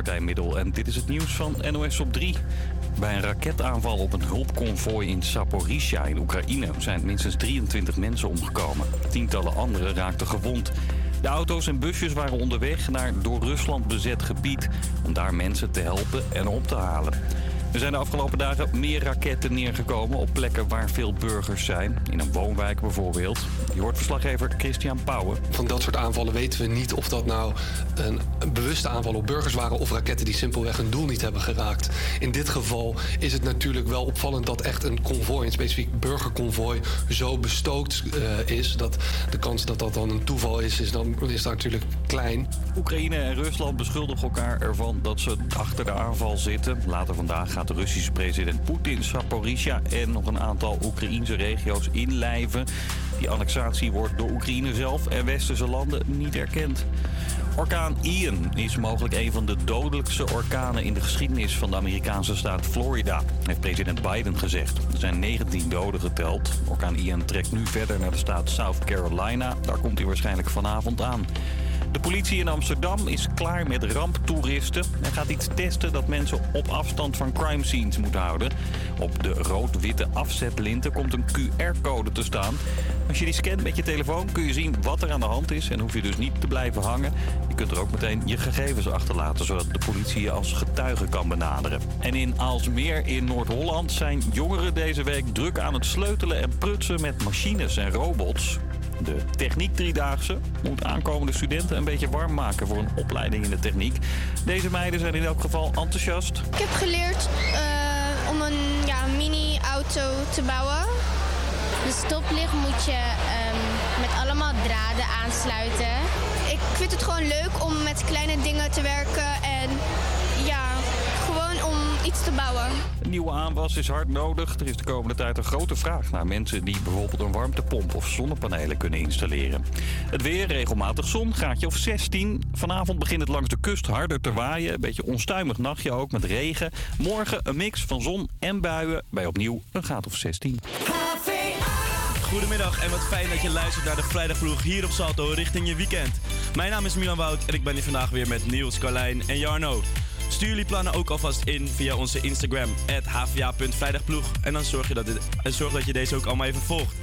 Martijn Middel en dit is het nieuws van NOS op 3. Bij een raketaanval op een hulpconvooi in Zaporizhzhia in Oekraïne zijn minstens 23 mensen omgekomen. Tientallen anderen raakten gewond. De auto's en busjes waren onderweg naar door Rusland bezet gebied om daar mensen te helpen en op te halen. Er zijn de afgelopen dagen meer raketten neergekomen op plekken waar veel burgers zijn. In een woonwijk bijvoorbeeld. Je hoort verslaggever Christian Pauwen. Van dat soort aanvallen weten we niet of dat nou een bewuste aanval op burgers waren of raketten die simpelweg hun doel niet hebben geraakt. In dit geval is het natuurlijk wel opvallend dat echt een konvooi, een specifiek burgerkonvooi, zo bestookt is. Dat de kans dat dat dan een toeval is dat natuurlijk klein. Oekraïne en Rusland beschuldigen elkaar ervan dat ze achter de aanval zitten. Later vandaag gaat de Russische president Poetin Zaporizhzhia en nog een aantal Oekraïense regio's inlijven. Die annexatie wordt door Oekraïne zelf en westerse landen niet erkend. Orkaan Ian is mogelijk een van de dodelijkste orkanen in de geschiedenis van de Amerikaanse staat Florida, heeft president Biden gezegd. Er zijn 19 doden geteld. Orkaan Ian trekt nu verder naar de staat South Carolina. Daar komt hij waarschijnlijk vanavond aan. De politie in Amsterdam is klaar met ramptoeristen en gaat iets testen dat mensen op afstand van crime scenes moeten houden. Op de rood-witte afzetlinten komt een QR-code te staan. Als je die scant met je telefoon kun je zien wat er aan de hand is en hoef je dus niet te blijven hangen. Je kunt er ook meteen je gegevens achterlaten, zodat de politie je als getuige kan benaderen. En in Aalsmeer in Noord-Holland zijn jongeren deze week druk aan het sleutelen en prutsen met machines en robots. De techniek-driedaagse moet aankomende studenten een beetje warm maken voor een opleiding in de techniek. Deze meiden zijn in elk geval enthousiast. Ik heb geleerd om een mini-auto te bouwen. De stoplicht moet je met allemaal draden aansluiten. Ik vind het gewoon leuk om met kleine dingen te werken en gewoon om iets te bouwen. Een nieuwe aanwas is hard nodig. Er is de komende tijd een grote vraag naar mensen die bijvoorbeeld een warmtepomp of zonnepanelen kunnen installeren. Het weer, regelmatig zon, graadje of 16. Vanavond begint het langs de kust harder te waaien. Een beetje onstuimig nachtje ook met regen. Morgen een mix van zon en buien bij opnieuw een graad of 16. Goedemiddag en wat fijn dat je luistert naar de vrijdagvloeg hier op Salto richting je weekend. Mijn naam is Milan Wout en ik ben hier vandaag weer met Niels, Carlijn en Jarno. Stuur jullie plannen ook alvast in via onze Instagram, @hva.vrijdagploeg. En dan zorg dat je deze ook allemaal even volgt.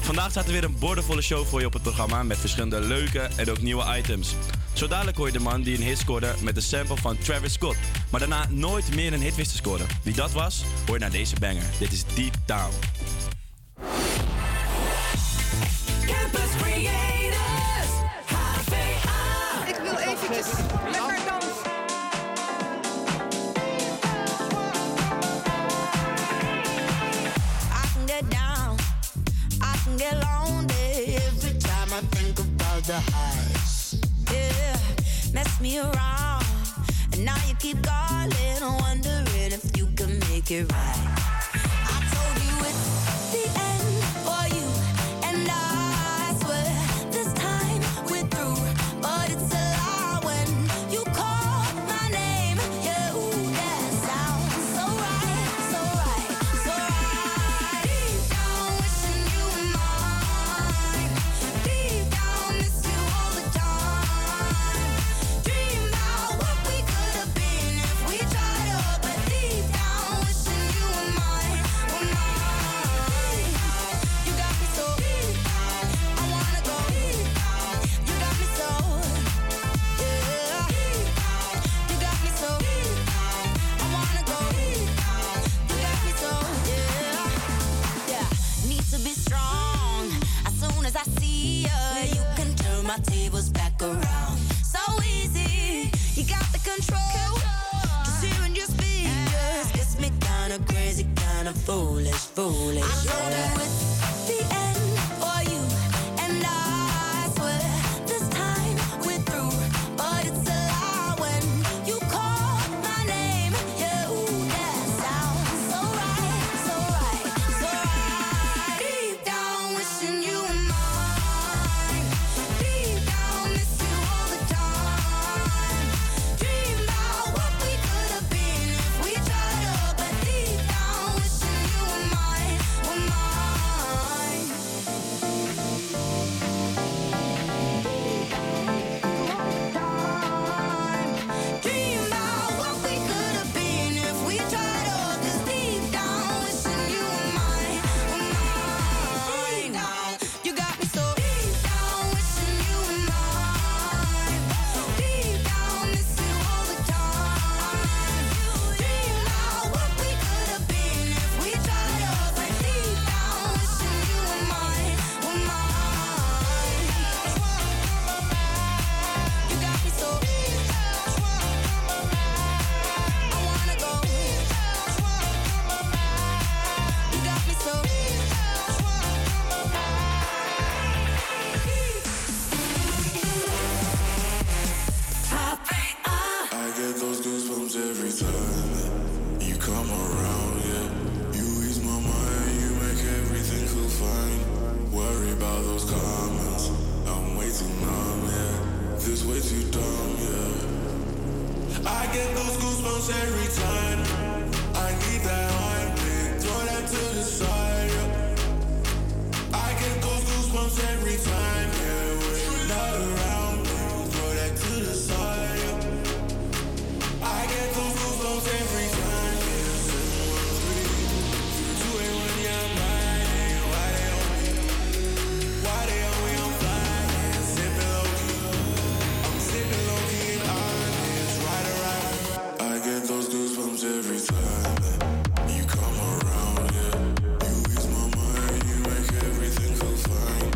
Vandaag staat er weer een bordenvolle show voor je op het programma met verschillende leuke en ook nieuwe items. Zo dadelijk hoor je de man die een hit scoorde met de sample van Travis Scott, maar daarna nooit meer een hit wist te scoren. Wie dat was, hoor je naar deze banger. Dit is Deep Down. Campus Creators, HVA. Ik wil eventjes lekker dansen. Get lonely every time I think about the highs. Yeah, mess me around, and now you keep calling, wondering if you can make it right. I told you it's the end for you, and I swear this time we're through. But it's a lie when you call my name. Yeah, ooh, that sounds so right, so right, so right. Deep down, wishing you were mine. Deep down, miss you all the time. Dream about what we could have been if we tried hard, but deep down, wishing you were mine, were mine. You got me so deep down, I wanna go deep down. You got me so, yeah. Deep down, you got me so deep down, I wanna go deep down. You got me so, yeah, yeah. Need to be strong. As soon as I see ya, you can turn my tables back around. So easy, you got the control. Just hearing your speakers gets me kinda crazy, kinda foolish, foolish. I know that it's the end for you, and I swear this time we're through. But it's a lie when you call my name. Yeah, ooh, that sounds so right, so right, so right. Deep down, wishing you were mine. Deep down, miss you all the time. Dream about what we could have been if we tried hard, but deep down, wishing you were mine, were mine. necessary time. I need that heartbeat, throw that to the side. I get those goosebumps every time. Yeah, when you're not around, throw that to the side. I get those goosebumps every time. Yeah, 713, 281, yeah, I'm lying. Why they on me? I'm flying, sipping low key. I'm sipping low key and honest, right around. I get those goosebumps every time. You come around, yeah. You ease my mind, you make everything feel fine.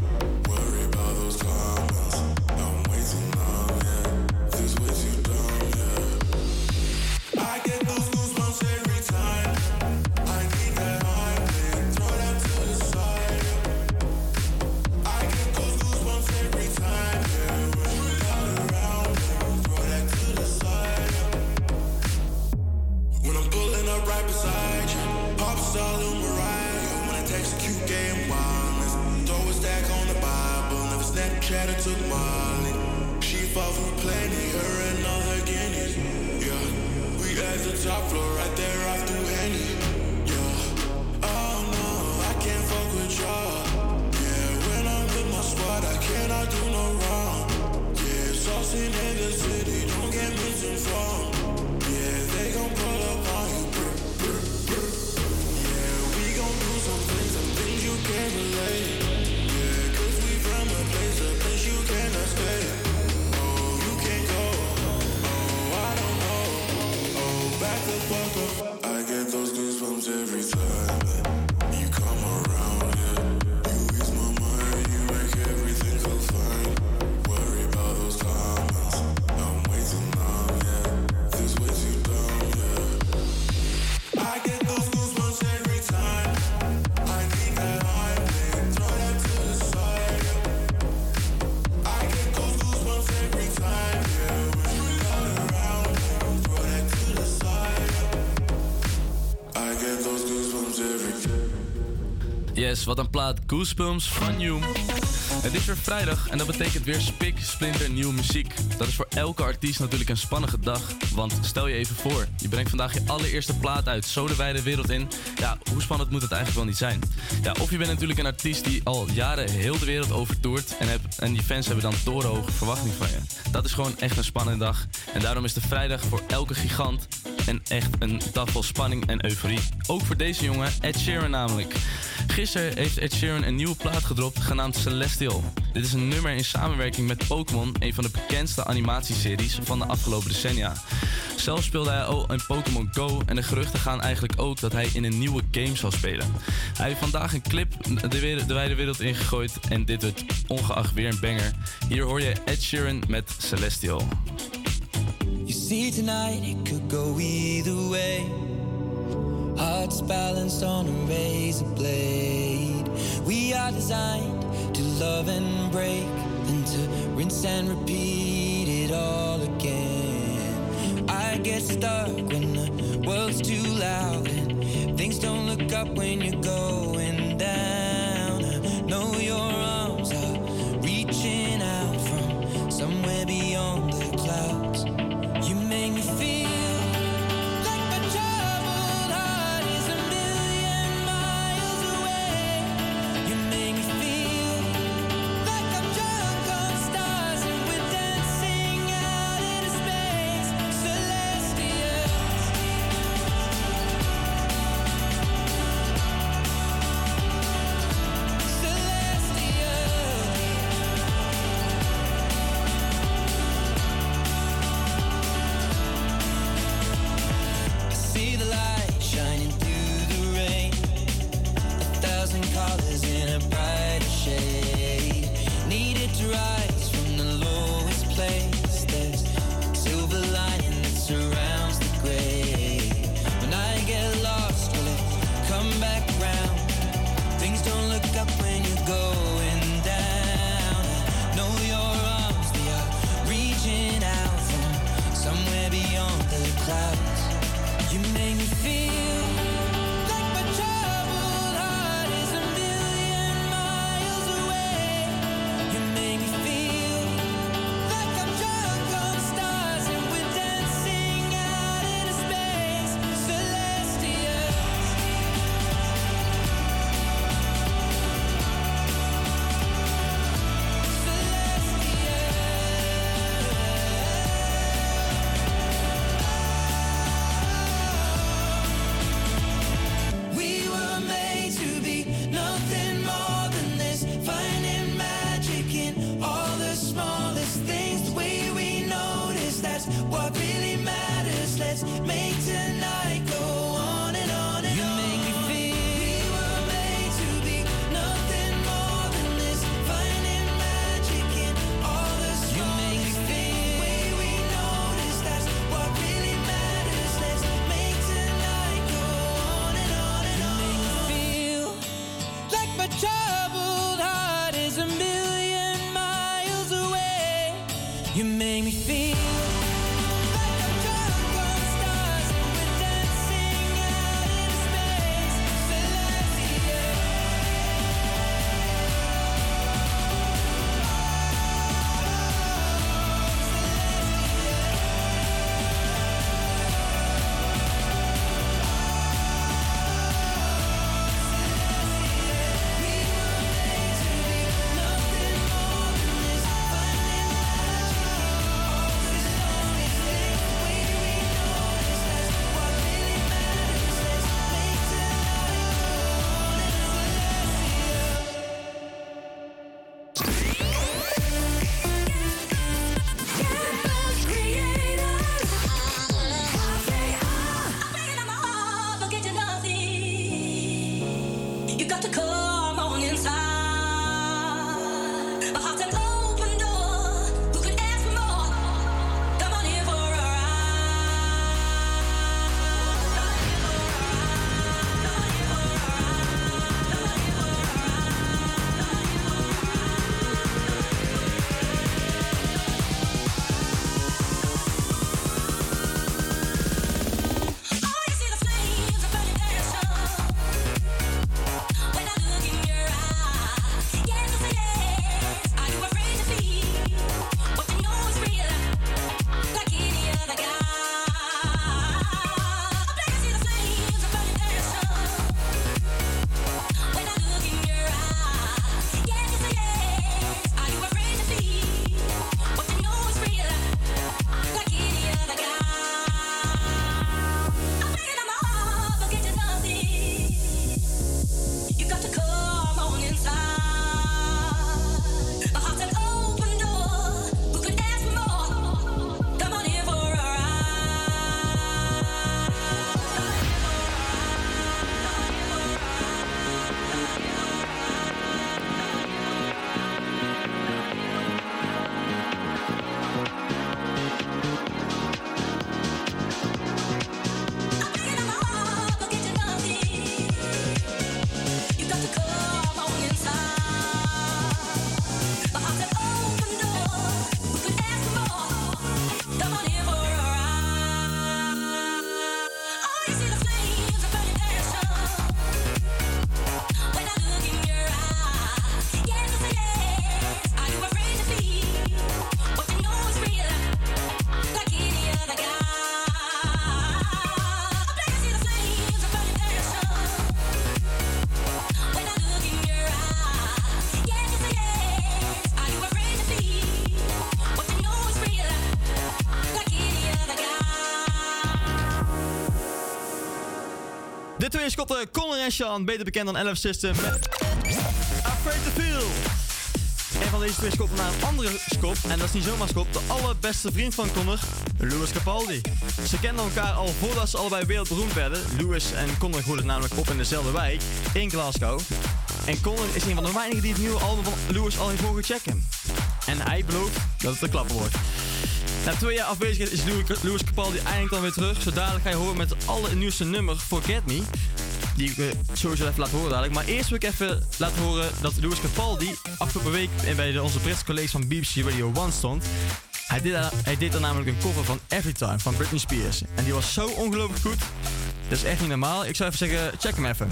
Worry about those comments, I'm way too numb, yeah. This way too dumb, yeah. I get those goosebumps every time. I need that heartbeat, throw that to the side. I get those goosebumps every time, yeah. When you're not around, throw that to the side. When I'm pulling up right beside you, pop star Lil Mariah. When I text a cute game wildness, throw a stack on the Bible. Never Snapchat or took Molly. She fought for plenty, her and all her guineas. Yeah, we at the top floor, right there off through Henny. Yeah, oh no, I can't fuck with y'all. Yeah, when I'm with my squad, I cannot do no wrong. Yeah, saucing in the city, don't get misinformed. Yeah, they gon' pull up on you. Yeah, we gon' do some things you can't relate. Yeah, cause we from a place you cannot stay. Oh, you can't go. Oh, I don't know. Oh, back the fuck up. I get those goosebumps every time. You come around, yeah. You ease my mind, you make everything feel fine. Worry about those comments, I'm way too numb, yeah. This way too dumb, yeah. I get those goosebumps every time. I need that heartbeat, throw that to the side. I get those goosebumps every time. Yeah, when you're not around, throw that to the side. I get those goosebumps every time. Yes, wat een plaat. Goosebumps van Jum. Het is weer vrijdag en dat betekent weer spik, splinter, nieuwe muziek. Dat is voor elke artiest natuurlijk een spannende dag. Want stel je even voor, je brengt vandaag je allereerste plaat uit, zo de wijde wereld in. Ja, hoe spannend moet het eigenlijk wel niet zijn? Ja, of je bent natuurlijk een artiest die al jaren heel de wereld overtoert en die fans hebben dan torenhoge verwachting van je. Dat is gewoon echt een spannende dag. En daarom is de vrijdag voor elke gigant en echt een dag vol spanning en euforie. Ook voor deze jongen, Ed Sheeran namelijk. Gisteren heeft Ed Sheeran een nieuwe plaat gedropt, genaamd Celestial. Dit is een nummer in samenwerking met Pokémon, een van de bekendste animatieseries van de afgelopen decennia. Zelf speelde hij al in Pokémon Go en de geruchten gaan eigenlijk ook dat hij in een nieuwe game zal spelen. Hij heeft vandaag een clip de wijde wereld ingegooid en dit wordt ongeacht weer een banger. Hier hoor je Ed Sheeran met Celestial. You see tonight, it could go either way. Hearts balanced on a razor blade. We are designed to love and break, and to rinse and repeat it all again. I get stuck when the world's too loud, and things don't look up when you're going down. I know your arms are reaching out from somewhere beyond the clouds. You make me feel twee Schotten, Connor en Sean, beter bekend dan 11 System, met Afraid to Feel. En van deze twee Schotten naar een andere Schot, en dat is niet zomaar Schot, de allerbeste vriend van Connor, Lewis Capaldi. Ze kenden elkaar al voordat ze allebei wereldberoemd werden. Lewis en Connor groeiden namelijk op in dezelfde wijk, in Glasgow. En Connor is een van de weinigen die het nieuwe album van Lewis al heeft mogen checken. En hij belooft dat het een klapper wordt. Na 2 jaar afwezigheid is Lewis Capaldi eindelijk dan weer terug. Zo dadelijk ga je horen met het allernieuwste nummer, Forget Me. Die ik sowieso even laat horen dadelijk. Maar eerst wil ik even laten horen dat Lewis Capaldi afgelopen week bij onze Britse collega's van BBC Radio 1 stond. Hij deed dan namelijk een cover van Everytime van Britney Spears. En die was zo ongelooflijk goed. Dat is echt niet normaal. Ik zou even zeggen, check hem even.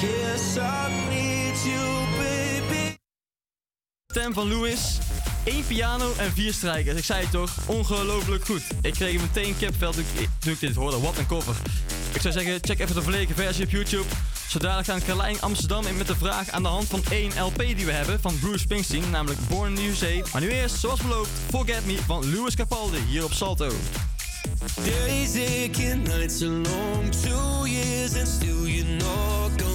Guess I need you, baby. Stem van Lewis, 1 piano en 4 strijkers. Ik zei het toch, ongelooflijk goed. Ik kreeg meteen kipvel toen ik dit hoorde. Wat een cover. Ik zou zeggen, check even de volledige versie op YouTube. Zo dadelijk gaan Carlijn Amsterdam in met de vraag aan de hand van 1 LP die we hebben van Bruce Springsteen, namelijk Born in the USA. Maar nu eerst, zoals beloofd, Forget Me van Lewis Capaldi hier op Salto. Days aching, nights are long, 2 years and still you're not gone.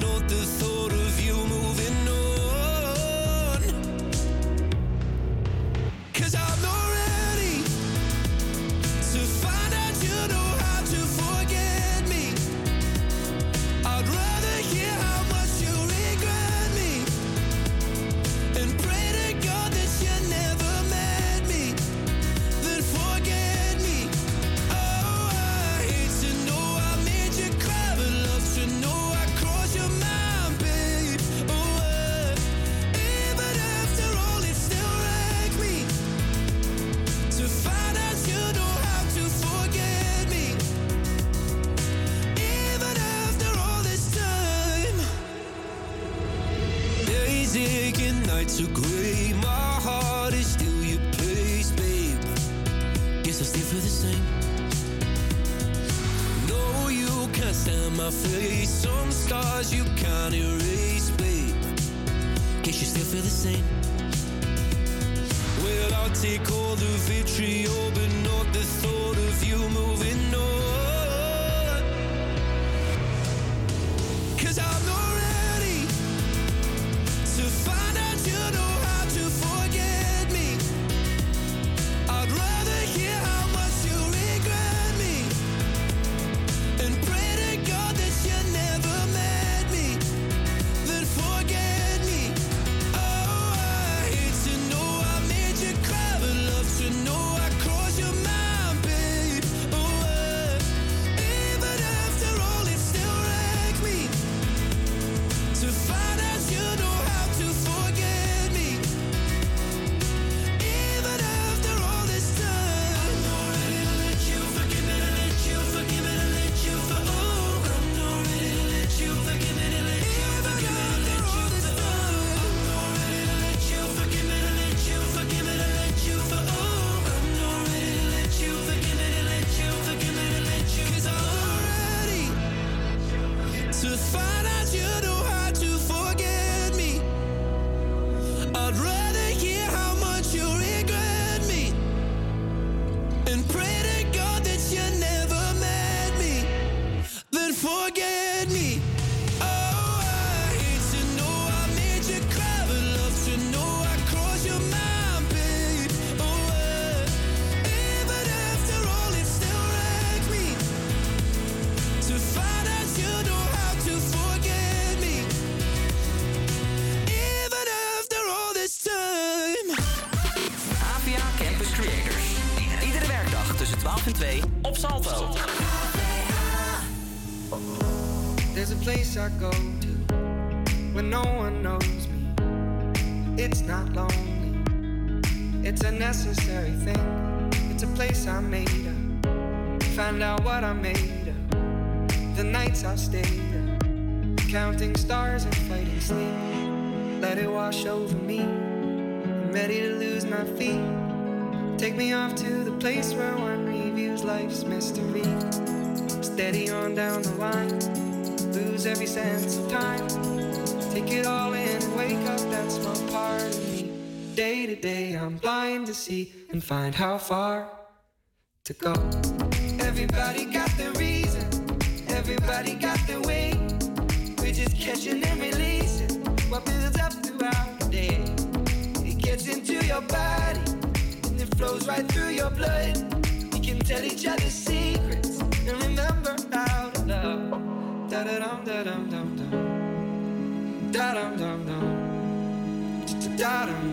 not the thought of you moving on. 'Cause I'm not ready to find out you know how to forget me. I'd rather hear how much you regret me and pray to God that you never met me, then forget me. Oh, I hate to know I made you cry, but love to know I crossed your mind, babe. Oh, even after all, it still wrecked me to find out you know how to forget me. Even after all this time, days aching, nights are grey. My heart is still your place, babe. Guess I still feel the same. No, you can't stand my face. Some scars you can't erase, babe. Guess you still feel the same. Well, I'll take all the vitriol, but not the thought of you moving on. 'Cause I'm not ready to find out you know how to forget me. I'd rather hear how much you regret me and pray to God that you never met me, then forget me. Oh, I hate to know I made you cry, but love to know I crossed your mind, babe. Oh, even after all, it still wrecked me to find out you know how to forget me. Even after all this time, I'm not ready to let you forgive me, to let you forgive me, to let you forgive me. Oh, I'm not ready to let you forgive me, to let you forgive me, to let you forgive me. I'm not ready to let you forgive me, to let you forgive me, to let you forgive me. Oh, I'm not ready to let you forgive me, to let you forgive me, to let you. 'Cause I'm not ready to find out you know how to forget me. I'd rather hear how much you regret me and pray to God that you never met me, then forget me. Oh, I hate to know I made you cry, but love to know I crossed your mind, babe. Oh, even after all, it still wrecked me to find out you know how to forget me. Even after all this time. APA Campus Creators. Iedere werkdag tussen 12 en 2 op Salto. There's a place I go to when no one knows me. It's not lonely, it's a necessary thing. It's It's a place I made up. Find out what I made up. The nights I stayed up, counting stars and fighting sleep. Let it wash over me. I'm ready to lose my feet. Take me off to the place where one reviews life's mystery. Steady on down the line, lose every sense of time. Take it all in and wake up, that's my part of me. Day to day I'm blind to see and find how far to go. Everybody got their reason, everybody got their way. We're just catching and releasing what builds up throughout the day. It gets into your body and it flows right through your blood. We can tell each other secrets and remember how to love. Da da dum da dum dum dum, da dum dum dum, da dum dum, da dum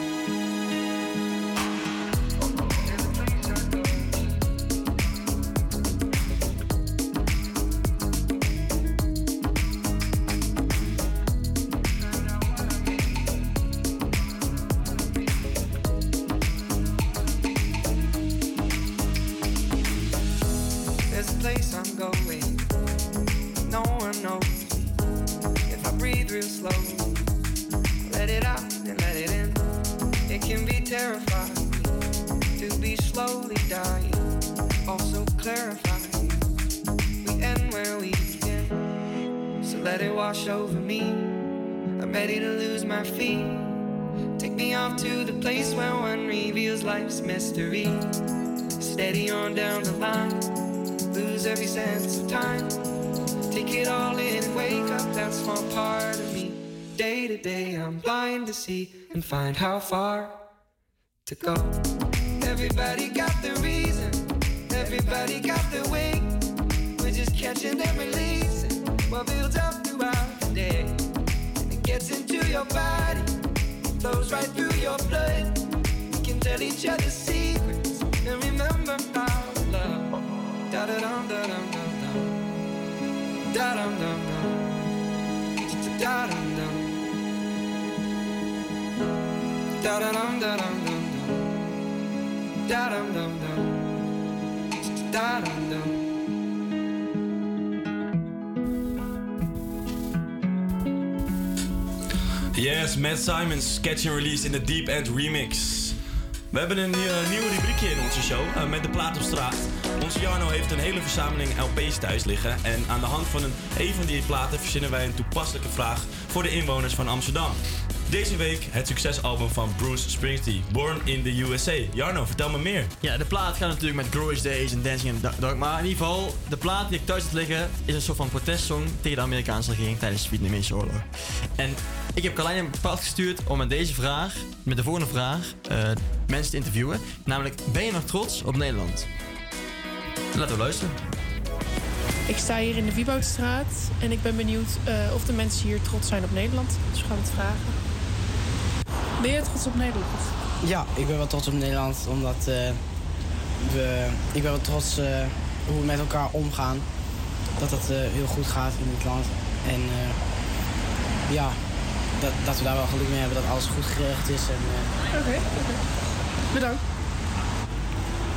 Mystery, steady on down the line, lose every sense of time, take it all in and wake up, that small part of me. Day to day I'm blind to see and find how far to go. Everybody got their reason, everybody got their way. We're just catching and releasing what builds up throughout the day. And it gets into your body, it flows right through your blood. Tell each other secrets and remember our love. Da da dum da dum dum dum, da dum dum dum, da dum dum, da dum da dum dum dum, da dum dum dum, da dum dum. Yes, Matt Simons, Catch and Release in de Deep End Remix. We hebben een nieuw rubriekje in onze show, met de plaat op straat. Onze Jarno heeft een hele verzameling LP's thuis liggen. En aan de hand van een van die platen verzinnen wij een toepasselijke vraag voor de inwoners van Amsterdam. Deze week het succesalbum van Bruce Springsteen, Born in the USA. Jarno, vertel me meer. Ja, de plaat gaat natuurlijk met Glorious Days en Dancing in the Dark. Maar in ieder geval, de plaat die ik thuis had liggen is een soort van protestsong tegen de Amerikaanse regering tijdens de Vietnamese oorlog. En ik heb Carlijn een pad gestuurd om met deze vraag, met de volgende vraag, mensen te interviewen. Namelijk, ben je nog trots op Nederland? Laten we luisteren. Ik sta hier in de Wieboudstraat en ik ben benieuwd of de mensen hier trots zijn op Nederland. Dus we gaan het vragen. Ben je trots op Nederland? Ja, ik ben wel trots op Nederland, omdat ik ben wel trots hoe we met elkaar omgaan. Dat heel goed gaat in dit land. En ja, dat we daar wel geluk mee hebben, dat alles goed geregeld is. Oké. Bedankt.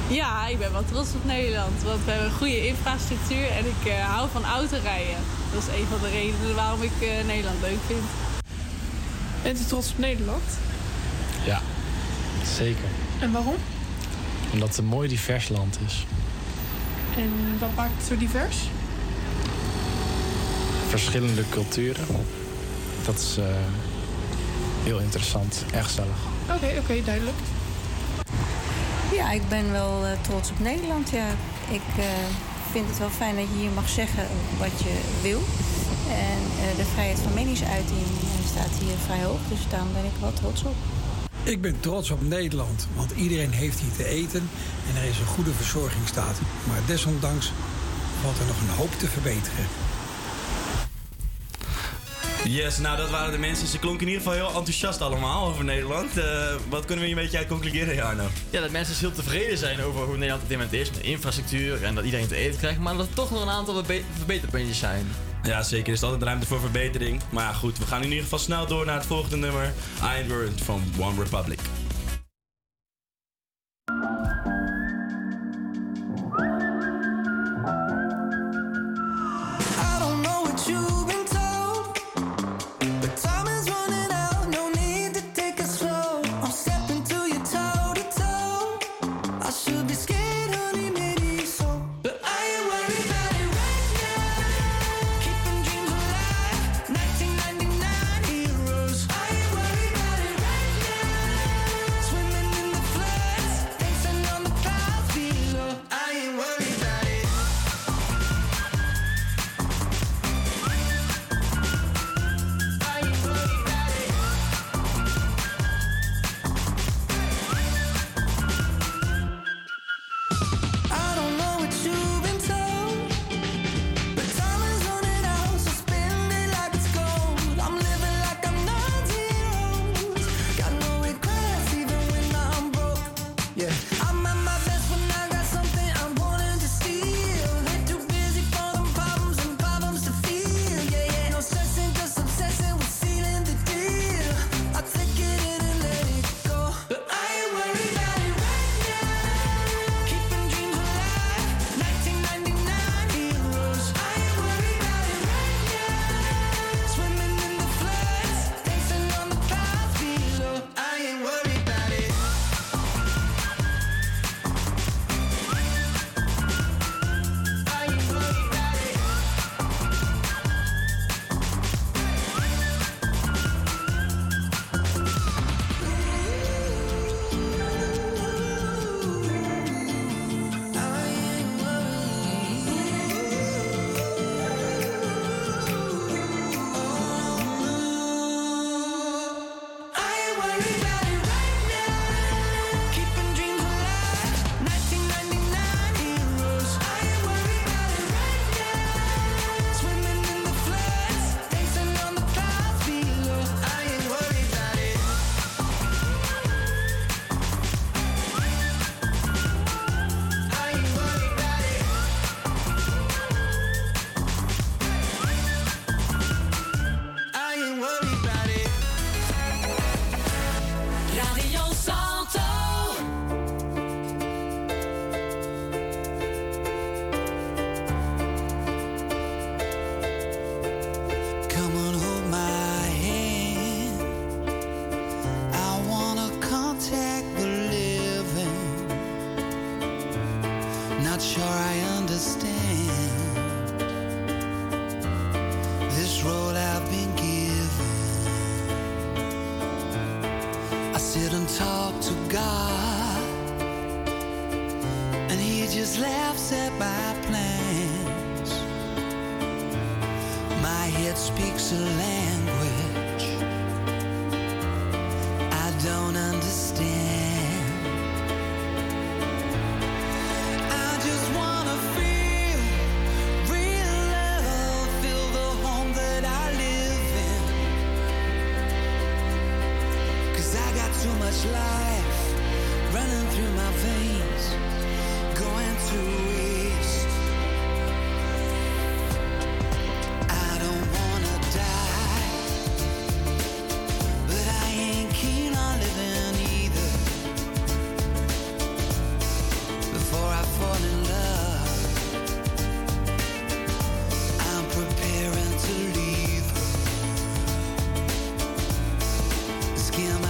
Ja, ik ben wel trots op Nederland, want we hebben een goede infrastructuur en ik hou van autorijden. Dat is een van de redenen waarom ik Nederland leuk vind. Bent u trots op Nederland? Ja, zeker. En waarom? Omdat het een mooi divers land is. En wat maakt het zo divers? Verschillende culturen. Dat is heel interessant en gezellig. Oké, duidelijk. Ja, ik ben wel trots op Nederland. Ja. Ik vind het wel fijn dat je hier mag zeggen wat je wil. En de vrijheid van meningsuiting staat hier vrij hoog, dus daar ben ik wel trots op. Ik ben trots op Nederland, want iedereen heeft hier te eten en er is een goede verzorgingsstaat. Maar desondanks valt er nog een hoop te verbeteren. Yes, nou dat waren de mensen. Ze klonken in ieder geval heel enthousiast allemaal over Nederland. Wat kunnen we hier een beetje uit concluderen, Jarno? Ja, dat mensen dus heel tevreden zijn over hoe Nederland op dit moment is, met infrastructuur en dat iedereen te eten krijgt, maar dat er toch nog een aantal verbeterpuntjes zijn. Ja, zeker. Er is altijd ruimte voor verbetering. Maar ja, goed, we gaan in ieder geval snel door naar het volgende nummer. I'm Worried van One Republic.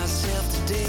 Myself to death.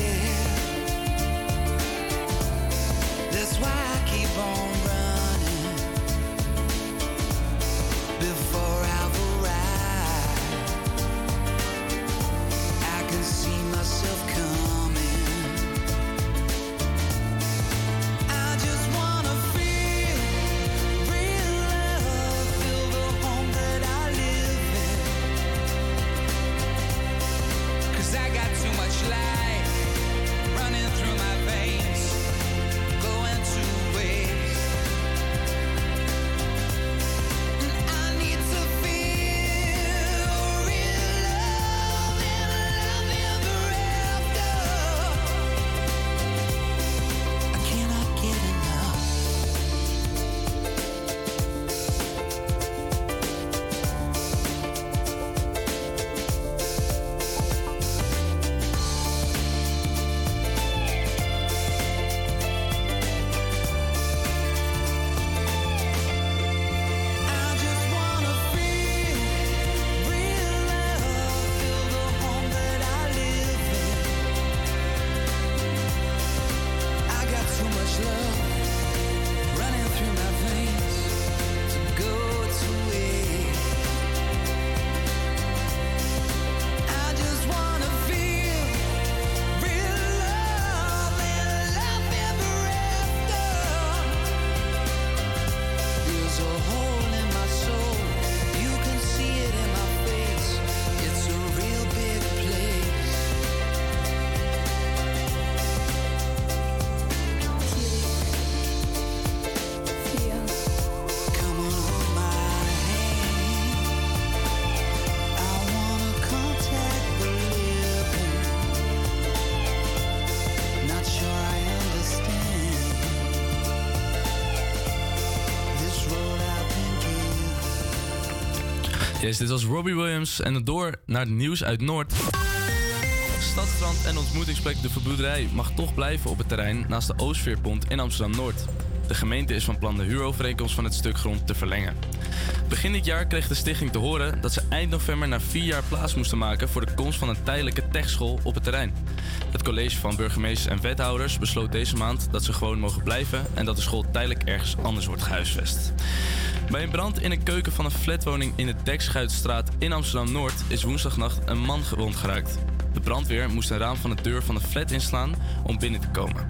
Yes, dit was Robbie Williams en door naar het nieuws uit Noord. Stadstrand en ontmoetingsplek De Verbroederij mag toch blijven op het terrein naast de Oostveerpont in Amsterdam-Noord. De gemeente is van plan de huurovereenkomst van het stuk grond te verlengen. Begin dit jaar kreeg de stichting te horen dat ze eind november na 4 jaar plaats moesten maken voor de komst van een tijdelijke techschool op het terrein. Het college van burgemeesters en wethouders besloot deze maand dat ze gewoon mogen blijven en dat de school tijdelijk ergens anders wordt gehuisvest. Bij een brand in een keuken van een flatwoning in de Dekschuitstraat in Amsterdam-Noord is woensdagnacht een man gewond geraakt. De brandweer moest een raam van de deur van de flat inslaan om binnen te komen.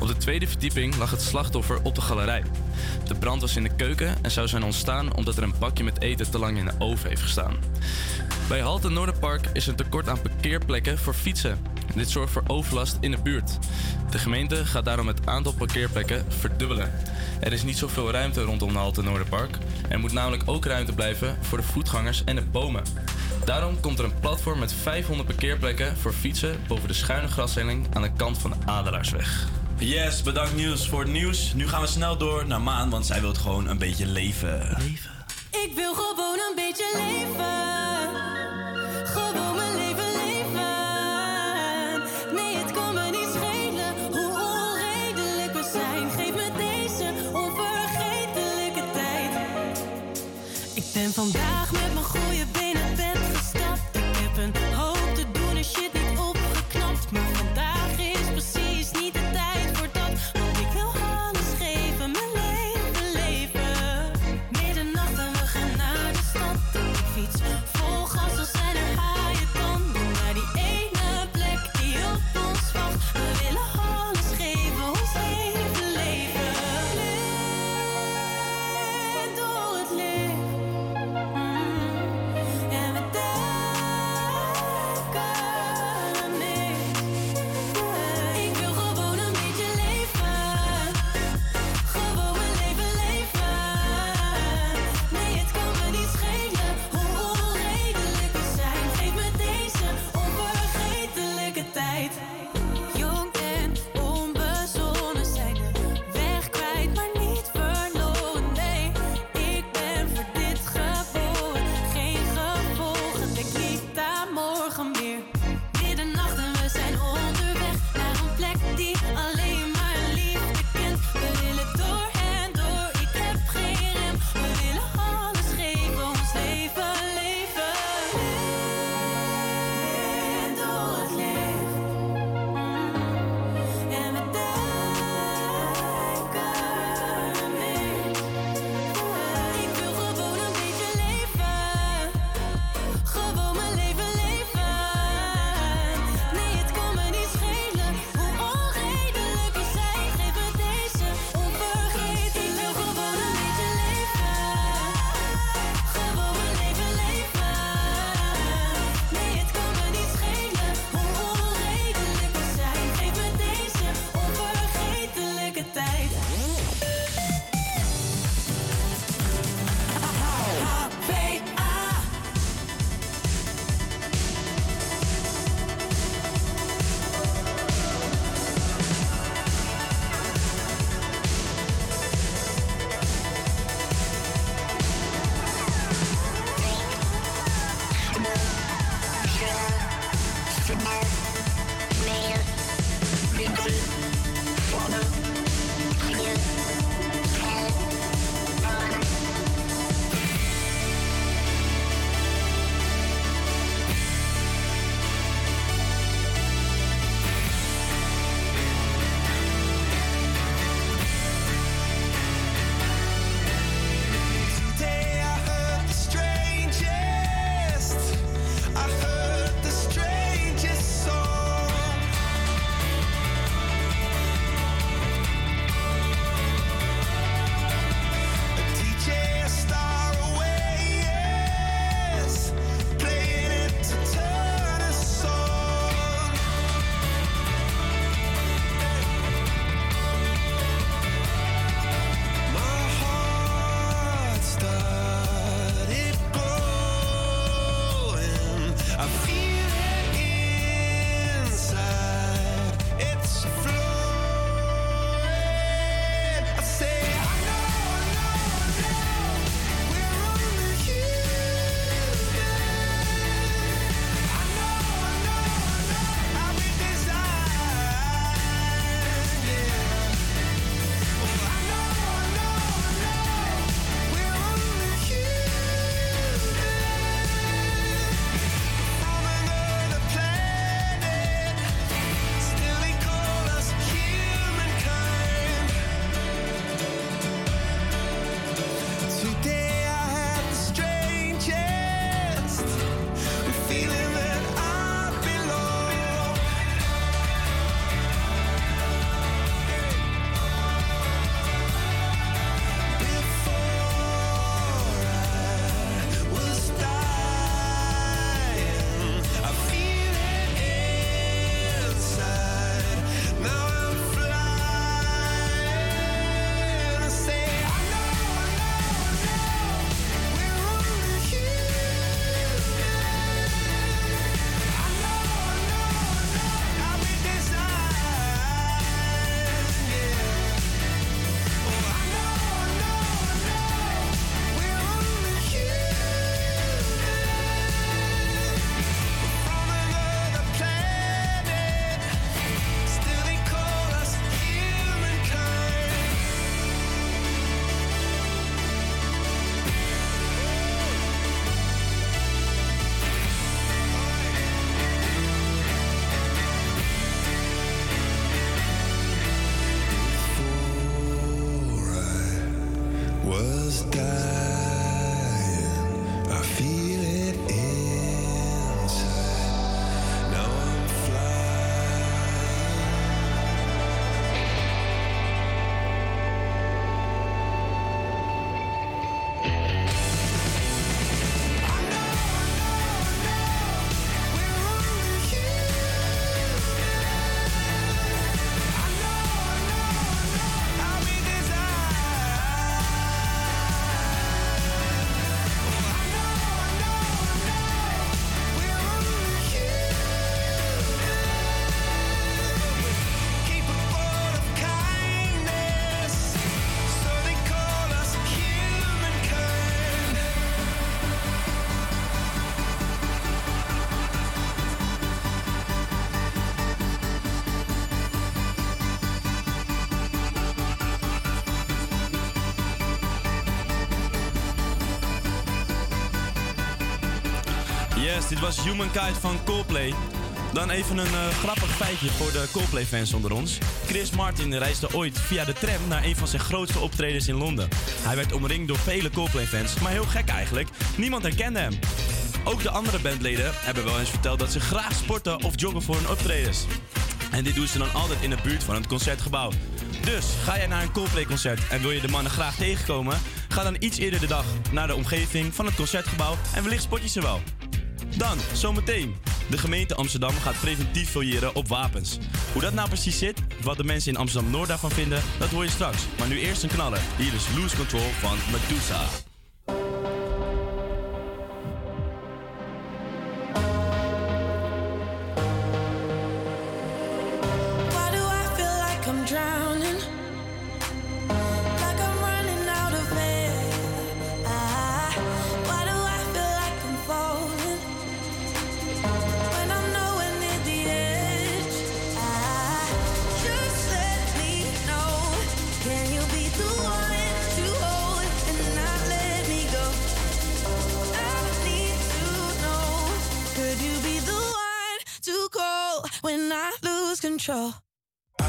Op de 2e verdieping lag het slachtoffer op de galerij. De brand was in de keuken en zou zijn ontstaan omdat er een bakje met eten te lang in de oven heeft gestaan. Bij Halte Noordenpark is een tekort aan parkeerplekken voor fietsen. Dit zorgt voor overlast in de buurt. De gemeente gaat daarom het aantal parkeerplekken verdubbelen. Er is niet zoveel ruimte rondom de Halte Noordenpark. Er moet namelijk ook ruimte blijven voor de voetgangers en de bomen. Daarom komt er een platform met 500 parkeerplekken voor fietsen boven de schuine grashelling aan de kant van de Adelaarsweg. Yes, bedankt Niels voor het nieuws. Nu gaan we snel door naar Maan, want zij wil gewoon een beetje leven. Leven. Ik wil gewoon een beetje leven. Gewoon mijn leven leven. Nee, het kan me niet schelen hoe onredelijk we zijn. Geef me deze onvergetelijke tijd. Ik ben vandaag met mijn goede benen bed gestapt. Ik heb een hoop te doen en shit niet opgeknapt. Maar vandaag is precies niet de tijd voor dat. Want ik wil alles geven, mijn leven leven. Middernacht en we gaan naar de stad. Ik fiets vol gas als zijn er haaien dan. Naar die ene plek die op ons wacht. We willen alles geven, ons hele leven. Leef door het leven. yes, dit was Humankind van Coldplay. Dan even een grappig feitje voor de Coldplay-fans onder ons. Chris Martin reisde ooit via de tram naar een van zijn grootste optredens in Londen. Hij werd omringd door vele Coldplay-fans, maar heel gek eigenlijk. Niemand herkende hem. Ook de andere bandleden hebben wel eens verteld dat ze graag sporten of joggen voor hun optredens. En dit doen ze dan altijd in de buurt van het concertgebouw. Dus ga jij naar een Coldplay-concert en wil je de mannen graag tegenkomen? Ga dan iets eerder de dag naar de omgeving van het concertgebouw en wellicht spot je ze wel. Dan, zometeen. De gemeente Amsterdam gaat preventief fouilleren op wapens. Hoe dat nou precies zit, wat de mensen in Amsterdam-Noord daarvan vinden, dat hoor je straks. Maar nu eerst een knaller. Hier is Loose Control van Meduza. When I lose control, I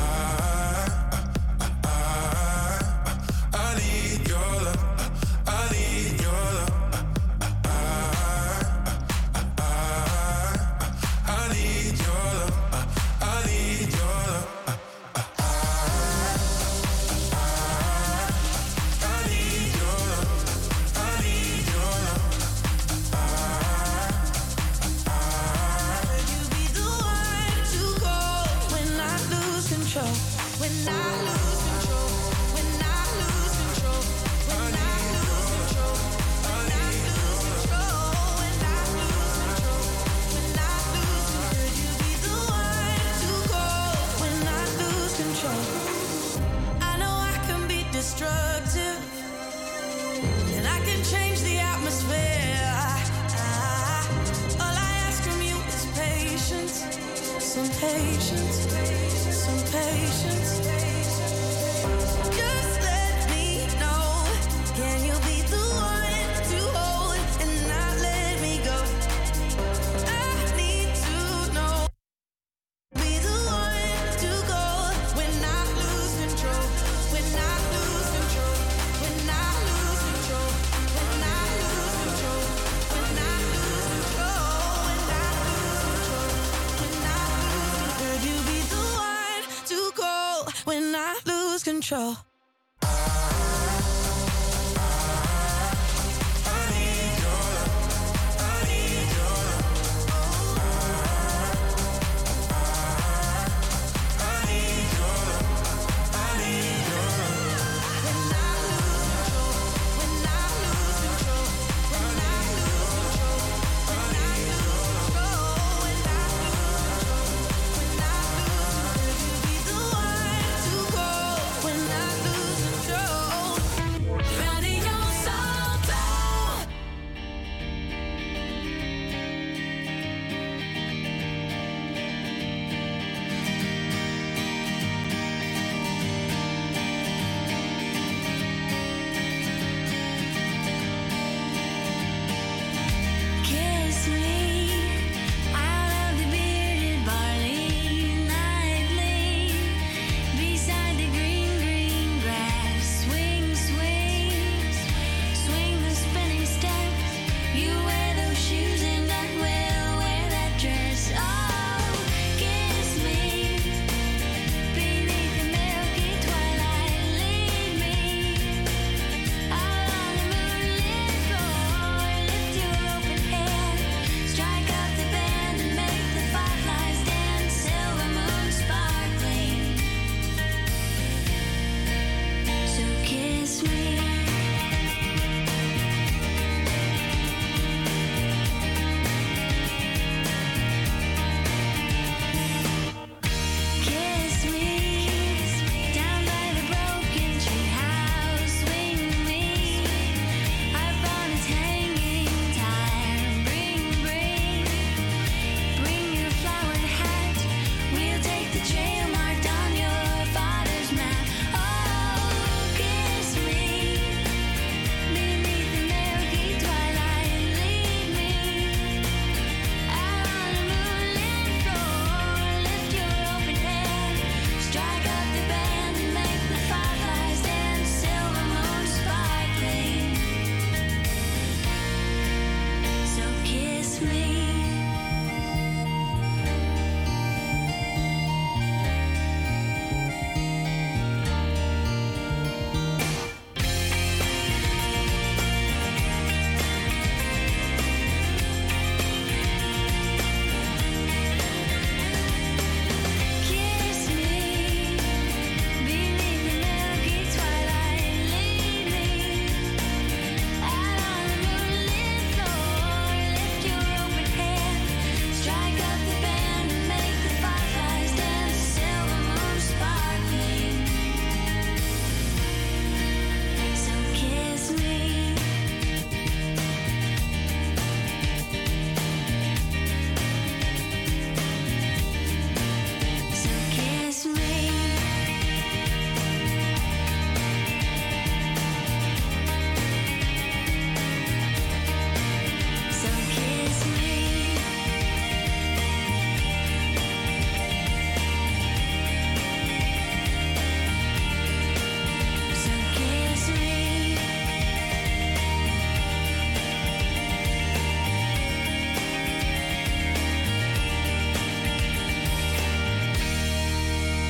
need your love, I need your love, I need your love, I need your love. Some patience, some patience. Just let me know. Can you be the one to hold and not let me go? I need to know. Be the one to go when I lose control. When I lose control. When I lose control. When I lose control. When I lose control. When I lose control. When I could you be the one to go when I lose control? When I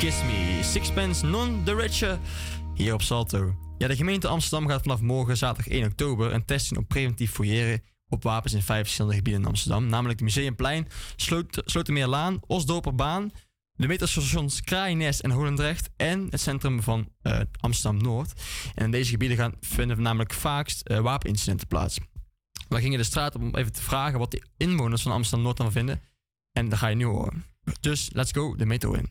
Kiss Me, Sixpence Non The Richer, hier op Salto. Ja, de gemeente Amsterdam gaat vanaf morgen zaterdag 1 oktober een test doen op preventief fouilleren op wapens in 5 verschillende gebieden in Amsterdam. Namelijk de Museumplein, Slotermeerlaan, Osdorperbaan, de metrostations Kraaienest en Holendrecht en het centrum van Amsterdam-Noord. En in deze gebieden vinden namelijk vaakst wapenincidenten plaats. We gingen de straat op om even te vragen wat de inwoners van Amsterdam-Noord dan vinden. En dat ga je nu horen. Dus, let's go de metro in.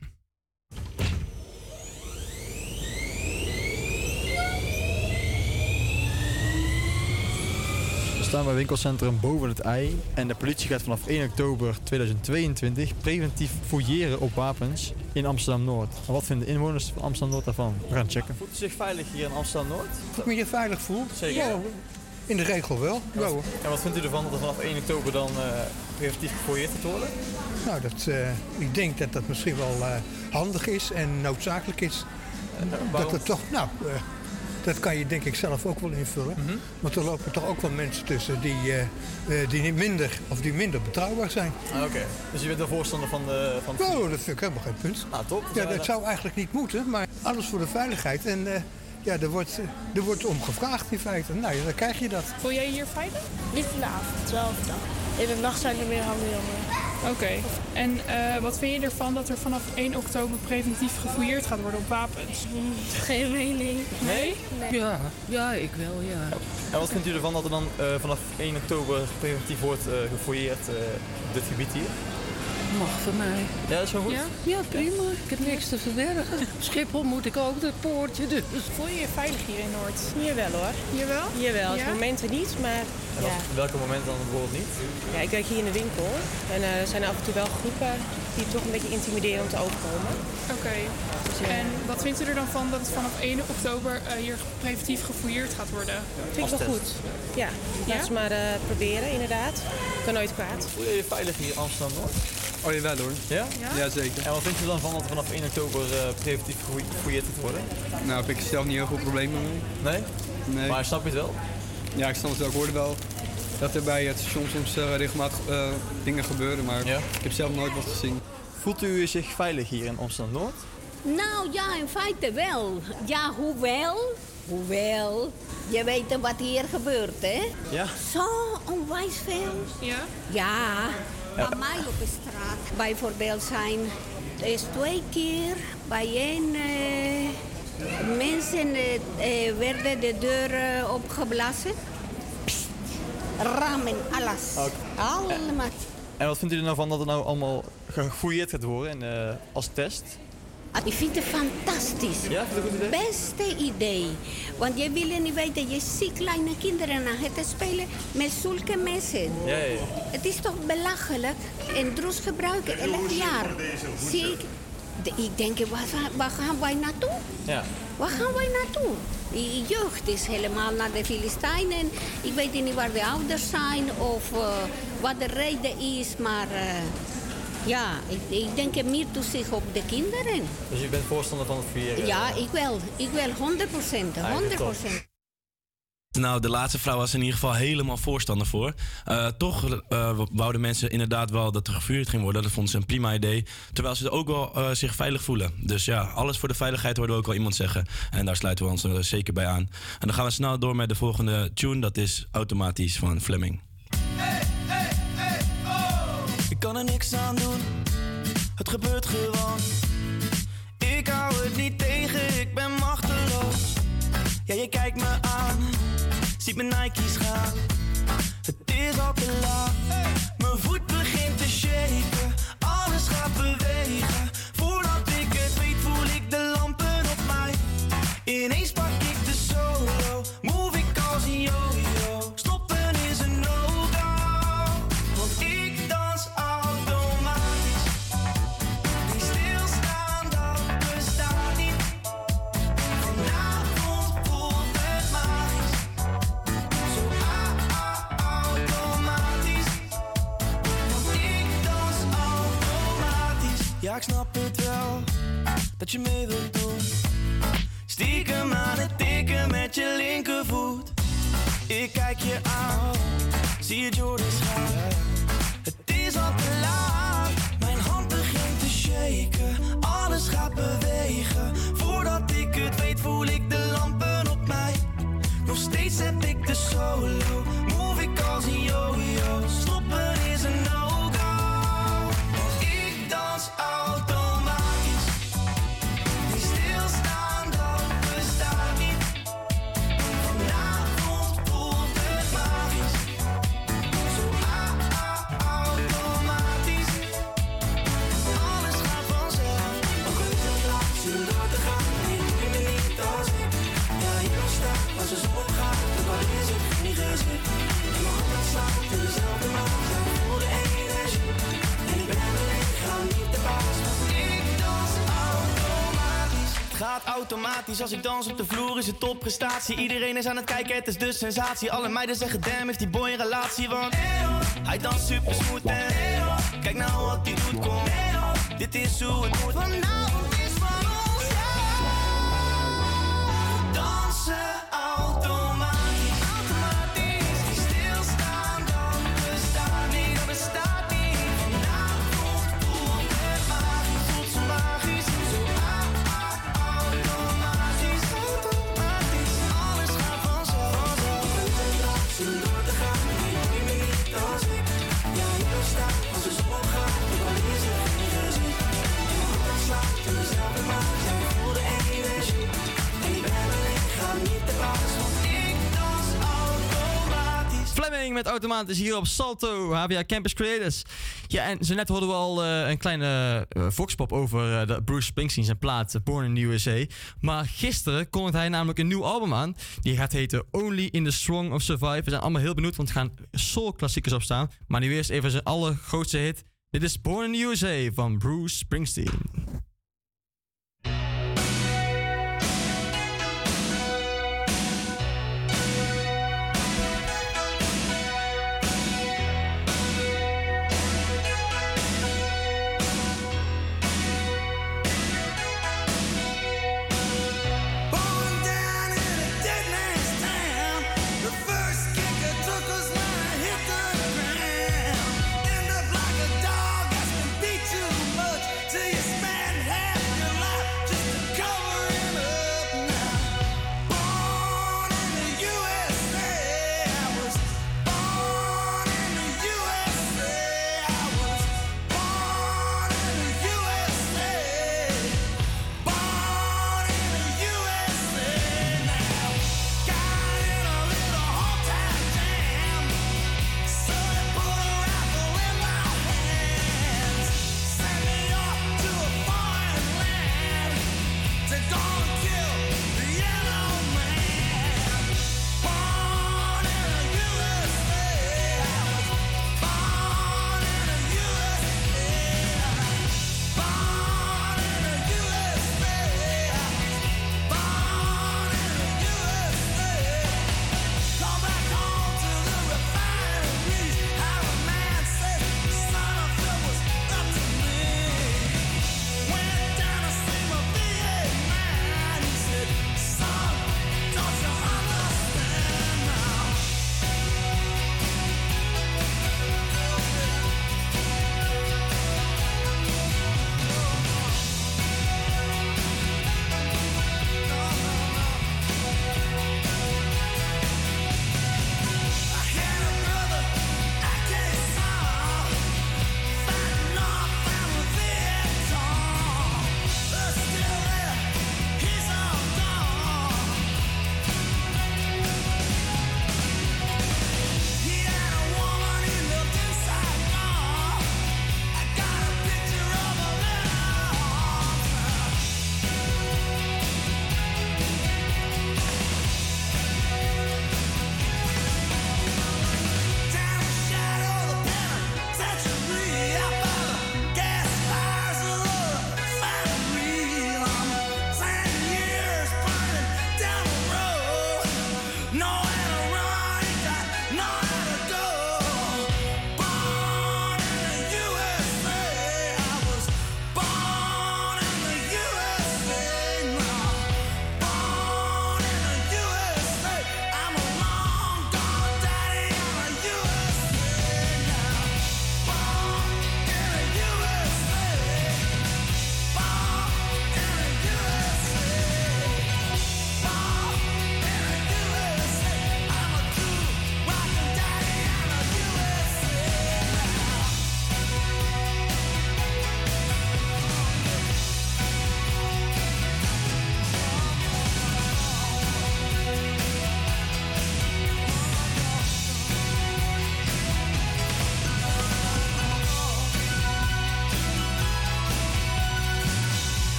We staan bij winkelcentrum Boven het IJ. En de politie gaat vanaf 1 oktober 2022 preventief fouilleren op wapens in Amsterdam-Noord. En wat vinden de inwoners van Amsterdam-Noord daarvan? We gaan checken. Voelt u zich veilig hier in Amsterdam-Noord? Voelt u je veilig voelt? Zeker. Ja. In de regel wel. En wat vindt u ervan dat er vanaf 1 oktober dan preventief gefouilleerd gaat worden? Nou, ik denk dat dat misschien wel handig is en noodzakelijk is. Dat het toch, dat kan je denk ik zelf ook wel invullen. Mm-hmm. Want er lopen toch ook wel mensen tussen die minder betrouwbaar zijn. Ah, oké. Dus je bent wel voorstander van de... Nou, dat vind ik helemaal geen punt. Ah, top. Ja, dat zou eigenlijk niet moeten, maar alles voor de veiligheid en... Er wordt om gevraagd in feite. Nou ja, dan krijg je dat. Voel jij je hier veilig? Niet in de avond, wel overdag. In de nacht zijn er meer handen. Oké. En wat vind je ervan dat er vanaf 1 oktober preventief gefouilleerd gaat worden op wapens? Geen mening. Nee? Ja, ik wel, ja. En wat vindt u ervan dat er dan vanaf 1 oktober preventief wordt gefouilleerd op dit gebied hier? Mag voor mij. Ja, dat is wel goed. Ja, prima. Ik heb niks te verbergen. Schiphol moet ik ook, dat poortje dus. Voel je je veilig hier in Noord? Hier wel hoor. Hier wel? Hier wel. Ja? Momenten niet, maar... Ja. Op welke momenten dan bijvoorbeeld niet? Ja, ik werk hier in de winkel. En er zijn af en toe wel groepen die toch een beetje intimiderend overkomen. Oké. Dus, ja. En wat vindt u er dan van dat het vanaf 1 oktober hier preventief gefouilleerd gaat worden? Vind ik wel goed. Ja, laten we maar proberen inderdaad. Kan nooit kwaad. Voel je je veilig hier in Amsterdam-Noord? Oh, jawel hoor. Ja? Ja, zeker. En wat vind je dan van dat er vanaf 1 oktober preventief gefouilleerd gaat worden? Nou, vind ik zelf niet heel veel problemen mee. Nee? Maar snap je het wel? Ja, ik snap het wel. Ik hoorde wel dat er bij het station soms regelmatig dingen gebeuren, maar ik heb zelf nooit wat gezien. Voelt u zich veilig hier in Amsterdam-Noord? Nou ja, in feite wel. Ja, hoewel. Je weet wat hier gebeurt, hè? Ja. Zo onwijs veel. Ja. Bij mij op de straat bijvoorbeeld zijn is 2 keer bijeen mensen werden de deur opgeblazen. Pst, ramen, alles. Okay. Allemaal. En wat vindt u er nou van dat het nou allemaal gefouilleerd gaat worden en, als test? Ik vind het fantastisch. Ja, vind je het een goed idee? Beste idee. Want je wil niet weten, je ziet kleine kinderen aan het spelen met zulke messen. Ja. Het is toch belachelijk en drugs gebruiken elk jaar. Zie ik denk, waar gaan wij naartoe? Ja. Waar gaan wij naartoe? De jeugd is helemaal naar de Filistijnen. Ik weet niet waar de ouders zijn of wat de reden is, maar... Ja, ik denk meer toezicht op de kinderen. Dus je bent voorstander van het fouilleren? Ja, ik wel, 100%. Nou, de laatste vrouw was in ieder geval helemaal voorstander voor. Toch wouden mensen inderdaad wel dat er gefouilleerd ging worden. Dat vonden ze een prima idee. Terwijl ze ook wel zich veilig voelen. Dus ja, alles voor de veiligheid hoorden we ook al iemand zeggen. En daar sluiten we ons er zeker bij aan. En dan gaan we snel door met de volgende tune. Dat is Automatisch van Fleming. Ik kan er niks aan doen, het gebeurt gewoon. Ik hou het niet tegen, ik ben machteloos. Ja, je kijkt me aan, ziet mijn Nike's gaan. Het is al te laat, mijn voet begint te shaken. Alles gaat bewegen, voordat ik het weet voel ik de lampen op mij. Ineens pak ik de solo, move ik als een yo-yo. Stoppen is een no-go, want ik dans af. Ja, ik snap het wel, dat je mee wilt doen. Stiekem aan het tikken met je linkervoet. Ik kijk je aan, zie je Jordan's gaan. Het is al te laat, mijn hand begint te shaken. Alles gaat bewegen. het weet voel ik de lampen op mij. Nog steeds heb ik de solo. Move ik als een yo-yo. Stoppen is een no-go. Want ik dans automatisch. Die stilstaan, dat bestaat niet. Vanavond voelt het magisch. Zo automatisch. Alles gaat vanzelf. Ook uit het laat, zonder te gaan. Ik neem me niet als ik. Ja, hier nog staat, als de zon opgaat. Ook al is het niet gezicht. En mijn handen slaat in dezelfde maat. Ja, ik voel de energie. En ik ben alleen, ik ga niet de baas. Want ik dans automatisch. Het gaat automatisch, als ik dans op de vloer is het topprestatie. Iedereen is aan het kijken, het is de sensatie. Alle meiden zeggen damn, heeft die boy een relatie. Want hij danst super smooth en kijk nou wat hij doet, kom. Dit is hoe het moet. Vanavond is van ons, ja. We dansen automatisch. Automatisch. Die stilstaan, dat bestaat niet. Dat bestaat niet. Vanavond voelt het magisch. Voelt zo magisch. Zo automatisch. Automatisch. Alles gaat vanzelf. Uit het laat, zonder te gaan. Ik neem me niet als ik. Ja, hier nog staat, als de zon opgaat. Ook al is het geen gezicht. En mijn handen slaat in dezelfde maat. Ja, ik voel de energie. En ik ben alleen, ik ga niet de baas. Want ik dans automatisch. Flemming met Automatisch hier op Salto, HVA Campus Creators. Ja, en zo net hoorden we al een kleine voxpop over Bruce Springsteen zijn plaat Born in the USA. Maar gisteren kondigde hij namelijk een nieuw album aan. Die gaat heten Only in the Strong of Survive. We zijn allemaal heel benieuwd, want er gaan soul-klassiekers op staan. Maar nu eerst even zijn allergrootste hit. Dit is Born in the USA van Bruce Springsteen. Smash!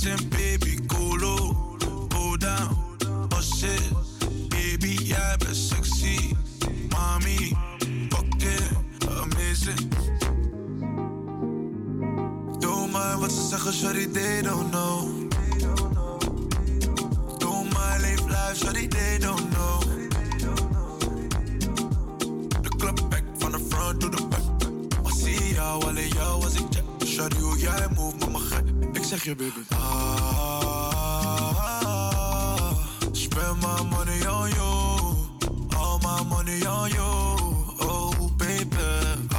this and baby colo. Pull down, bust it. Baby, jij bent sexy. Mommy, fucking amazing. Don't mind wat ze zeggen, shawty, they don't know. Don't mind, live life, shawty, they don't know. The club back from the front to the back. I see jou, alleen jou als ik check. Shawty, hoe jij move, mama gek. Ik zeg je baby, ah, ah, ah, ah. Spend my money on you. All my money on you. Oh baby, ah, ah,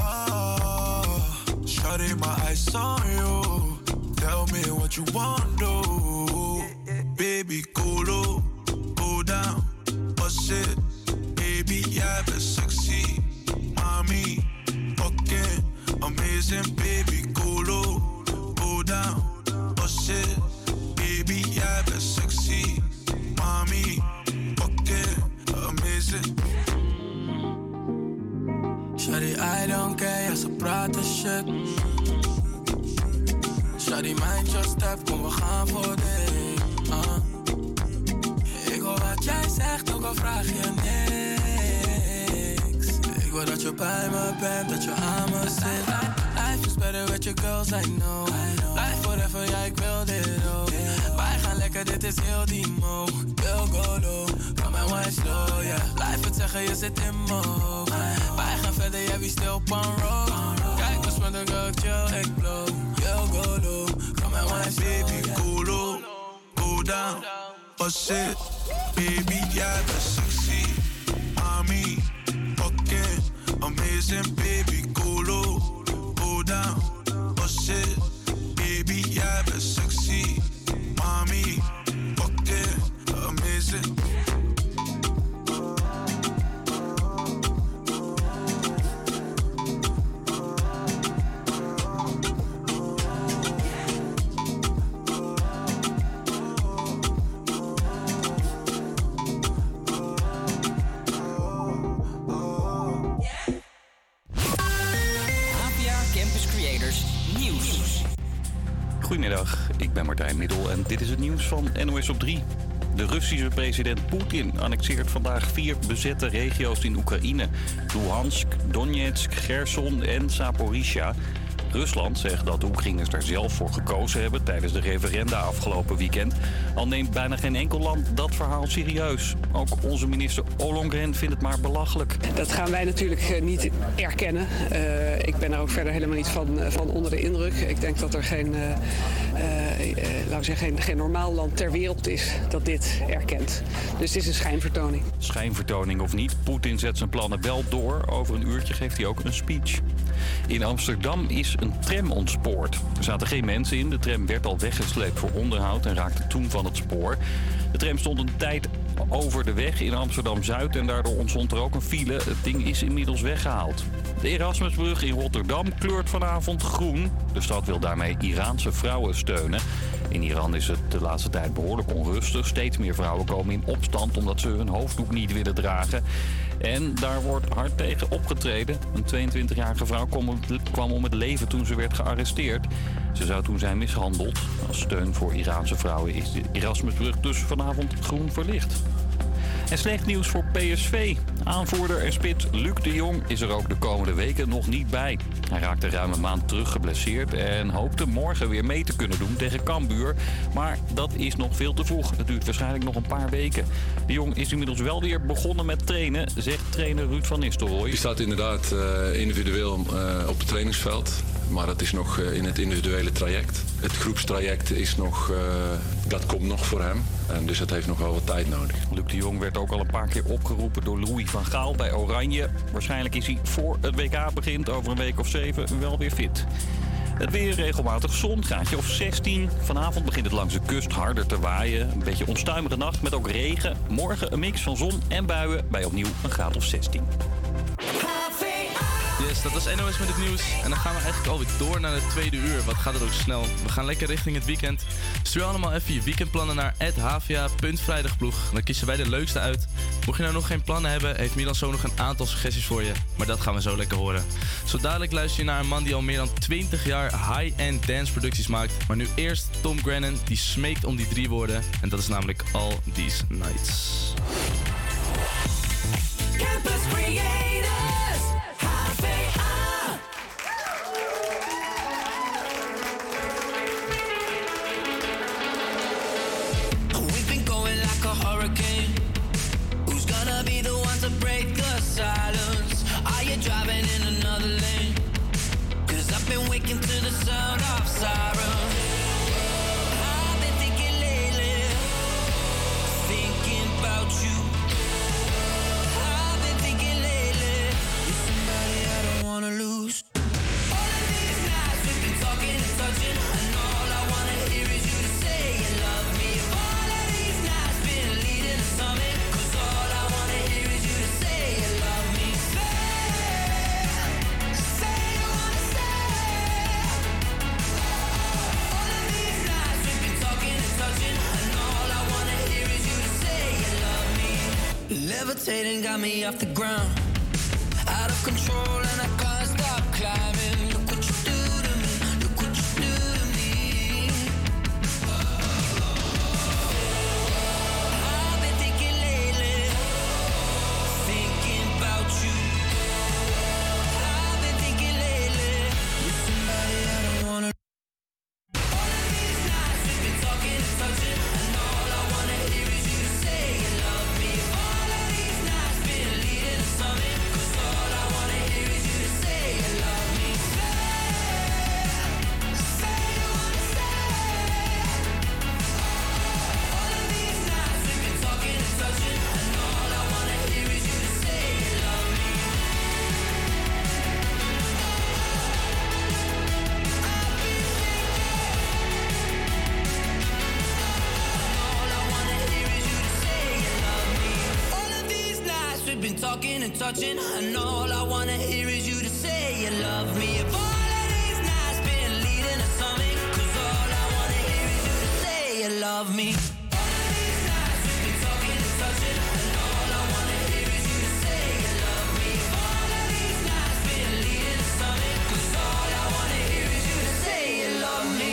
ah. Shawty, my eyes on you. Tell me what you want, do. Baby, colo, go down, bust it. Baby, jij bent sexy. Mommy, fucking amazing, baby. Baby, jij bent sexy. Mommy, fucking amazing. Shawty, I don't care, ja, ze praten shit. Shawty, mind your step, kom we gaan voor dit. Ik hoor wat jij zegt, ook al vraag je niks. Ik wil dat je bij me bent, dat je aan me zit. Life is better with your girls, I know. Life forever, ja, ik wil dit ook. Wij gaan lekker, dit is heel die mo. Wil go low, come and wine slow, yeah. Blijf het zeggen, je zit in mo. Wij gaan verder, jij wie stil op een road. Kijk, dus met een girl, chill, ik blow. Wil go low, come and wine slow, baby, cool, go down, bust it. Baby, jij bent sexy. Mommy, fucking amazing, baby, cool. Down, bust it, baby, jij bent sexy. Mommy, fucking amazing. Goedemiddag, ik ben Martijn Middel en dit is het nieuws van NOS op 3. De Russische president Poetin annexeert vandaag 4 bezette regio's in Oekraïne. Luhansk, Donetsk, Gerson en Zaporizhzhia. Rusland zegt dat de Oekraïners daar zelf voor gekozen hebben tijdens de referenda afgelopen weekend. Al neemt bijna geen enkel land dat verhaal serieus. Ook onze minister Ollongren vindt het maar belachelijk. Dat gaan wij natuurlijk niet erkennen. Ik ben er ook verder helemaal niet van onder de indruk. Ik denk dat er geen normaal land ter wereld is dat dit erkent. Dus het is een schijnvertoning. Schijnvertoning of niet, Poetin zet zijn plannen wel door. Over een uurtje geeft hij ook een speech. In Amsterdam is een tram ontspoord. Er zaten geen mensen in. De tram werd al weggesleept voor onderhoud en raakte toen van het spoor. De tram stond een tijd over de weg in Amsterdam-Zuid en daardoor ontstond er ook een file. Het ding is inmiddels weggehaald. De Erasmusbrug in Rotterdam kleurt vanavond groen. De stad wil daarmee Iraanse vrouwen steunen. In Iran is het de laatste tijd behoorlijk onrustig. Steeds meer vrouwen komen in opstand omdat ze hun hoofddoek niet willen dragen. En daar wordt hard tegen opgetreden. Een 22-jarige vrouw kwam om het leven toen ze werd gearresteerd. Ze zou toen zijn mishandeld. Als steun voor Iraanse vrouwen is de Erasmusbrug dus vanavond groen verlicht. En slecht nieuws voor PSV. Aanvoerder en spits Luc de Jong is er ook de komende weken nog niet bij. Hij raakte ruim een maand terug geblesseerd en hoopte morgen weer mee te kunnen doen tegen Cambuur. Maar dat is nog veel te vroeg. Het duurt waarschijnlijk nog een paar weken. De Jong is inmiddels wel weer begonnen met trainen, zegt trainer Ruud van Nistelrooy. Hij staat inderdaad individueel op het trainingsveld. Maar dat is nog in het individuele traject. Het groepstraject is nog, dat komt nog voor hem. Dus dat heeft nog wel wat tijd nodig. Luc de Jong werd ook al een paar keer opgeroepen door Louis van Gaal bij Oranje. Waarschijnlijk is hij voor het WK begint over een week of 7 wel weer fit. Het weer regelmatig zon, graadje of 16. Vanavond begint het langs de kust harder te waaien. Een beetje onstuimige nacht met ook regen. Morgen een mix van zon en buien bij opnieuw een graad of 16. Yes, dat was NOS met het nieuws. En dan gaan we eigenlijk alweer door naar het tweede uur. Wat gaat er ook snel. We gaan lekker richting het weekend. Stuur allemaal even je weekendplannen naar @hvia.vrijdagploeg. Dan kiezen wij de leukste uit. Mocht je nou nog geen plannen hebben, heeft Milan zo nog een aantal suggesties voor je. Maar dat gaan we zo lekker horen. Zo dadelijk luister je naar een man die al meer dan 20 jaar high-end danceproducties maakt. Maar nu eerst Tom Grennan, die smeekt om die 3 woorden. En dat is namelijk All These Nights. Campus Creators, HVA. We've been going like a hurricane. Who's gonna be the one to break the silence? Are you driving in another lane? 'Cause I've been waking to the sound of sirens. I've been thinking lately, thinking about you. Levitating got me off the ground, out of control, and I can't stop climbing. Look what you do to me, look what you do to me. I've been thinking lately, thinking about you. I've been thinking lately, you're somebody I don't wanna. All of these nights we've been talking and touching, and all I wanna hear is you say you love me. Been talking and touching, and all I wanna hear is you to say you love me. If all of these nights been leading to something, 'cause all I wanna hear is you to say you love me. All of these nights we've been talking and touching, and all I wanna hear is you to say you love me. If all of these nights been leading to something, 'cause all I wanna hear is you to say you love me.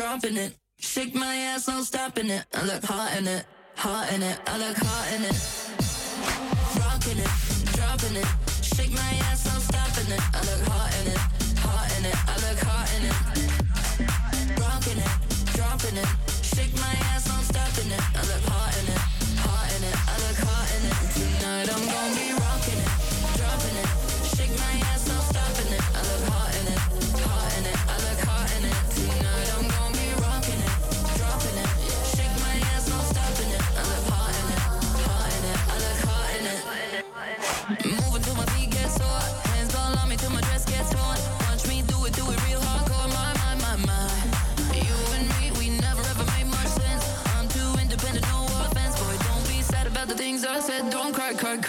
Dropping it, shake my ass, I'm stopping it. I look hot in it, hot in it. I look hot in it. Rocking it, dropping it, shake my ass, I'm stopping it. I look hot in it, hot in it. I look hot in it. Rocking it, dropping it, shake my ass, I'm stopping it. I look hot in it, hot in it. I look hot in it. Tonight I'm gonna be rocking it, dropping it, shake my ass, I'm stopping it. I look hot in it, hot in it. I look hot in it. Tonight I'm gonna be rocking it, dropping it, shake my ass, no stopping it. I look hot in it, hot in it. I look hot in it. Moving till my feet get sore, hands all on me till my dress gets torn. Watch me do it real hardcore. My. You and me, we never ever made much sense. I'm too independent, no offense, boy. Don't be sad about the things I said. Don't cry. Tonight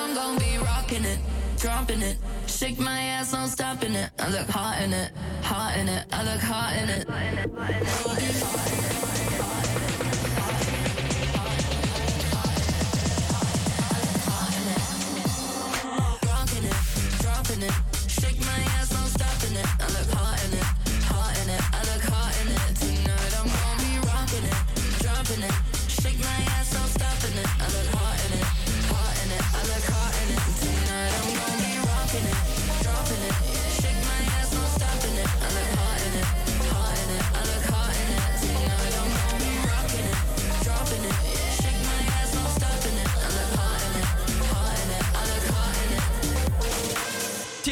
I'm gonna be rocking it, dropping it. Shake my ass, I'm stopping it. I look hot in it, hot in it. I look hot in it. Rocking it, dropping it. Shake my ass, I'm stopping it. I look hot in it, hot in it. I look hot in it. Tonight I'm gonna be rocking it, dropping it. Shake my ass, I'm stopping it. I look hot in it, hot in it. I look hot in it. Tonight I'm gonna be rocking it, dropping it. Shake my ass, no stopping it. I look hot in it, hot in it. I look hot in it. Tonight I'm gonna be rocking it, dropping it. Shake my ass, no stopping it. I look hot in it, hot in it. I look hot in it.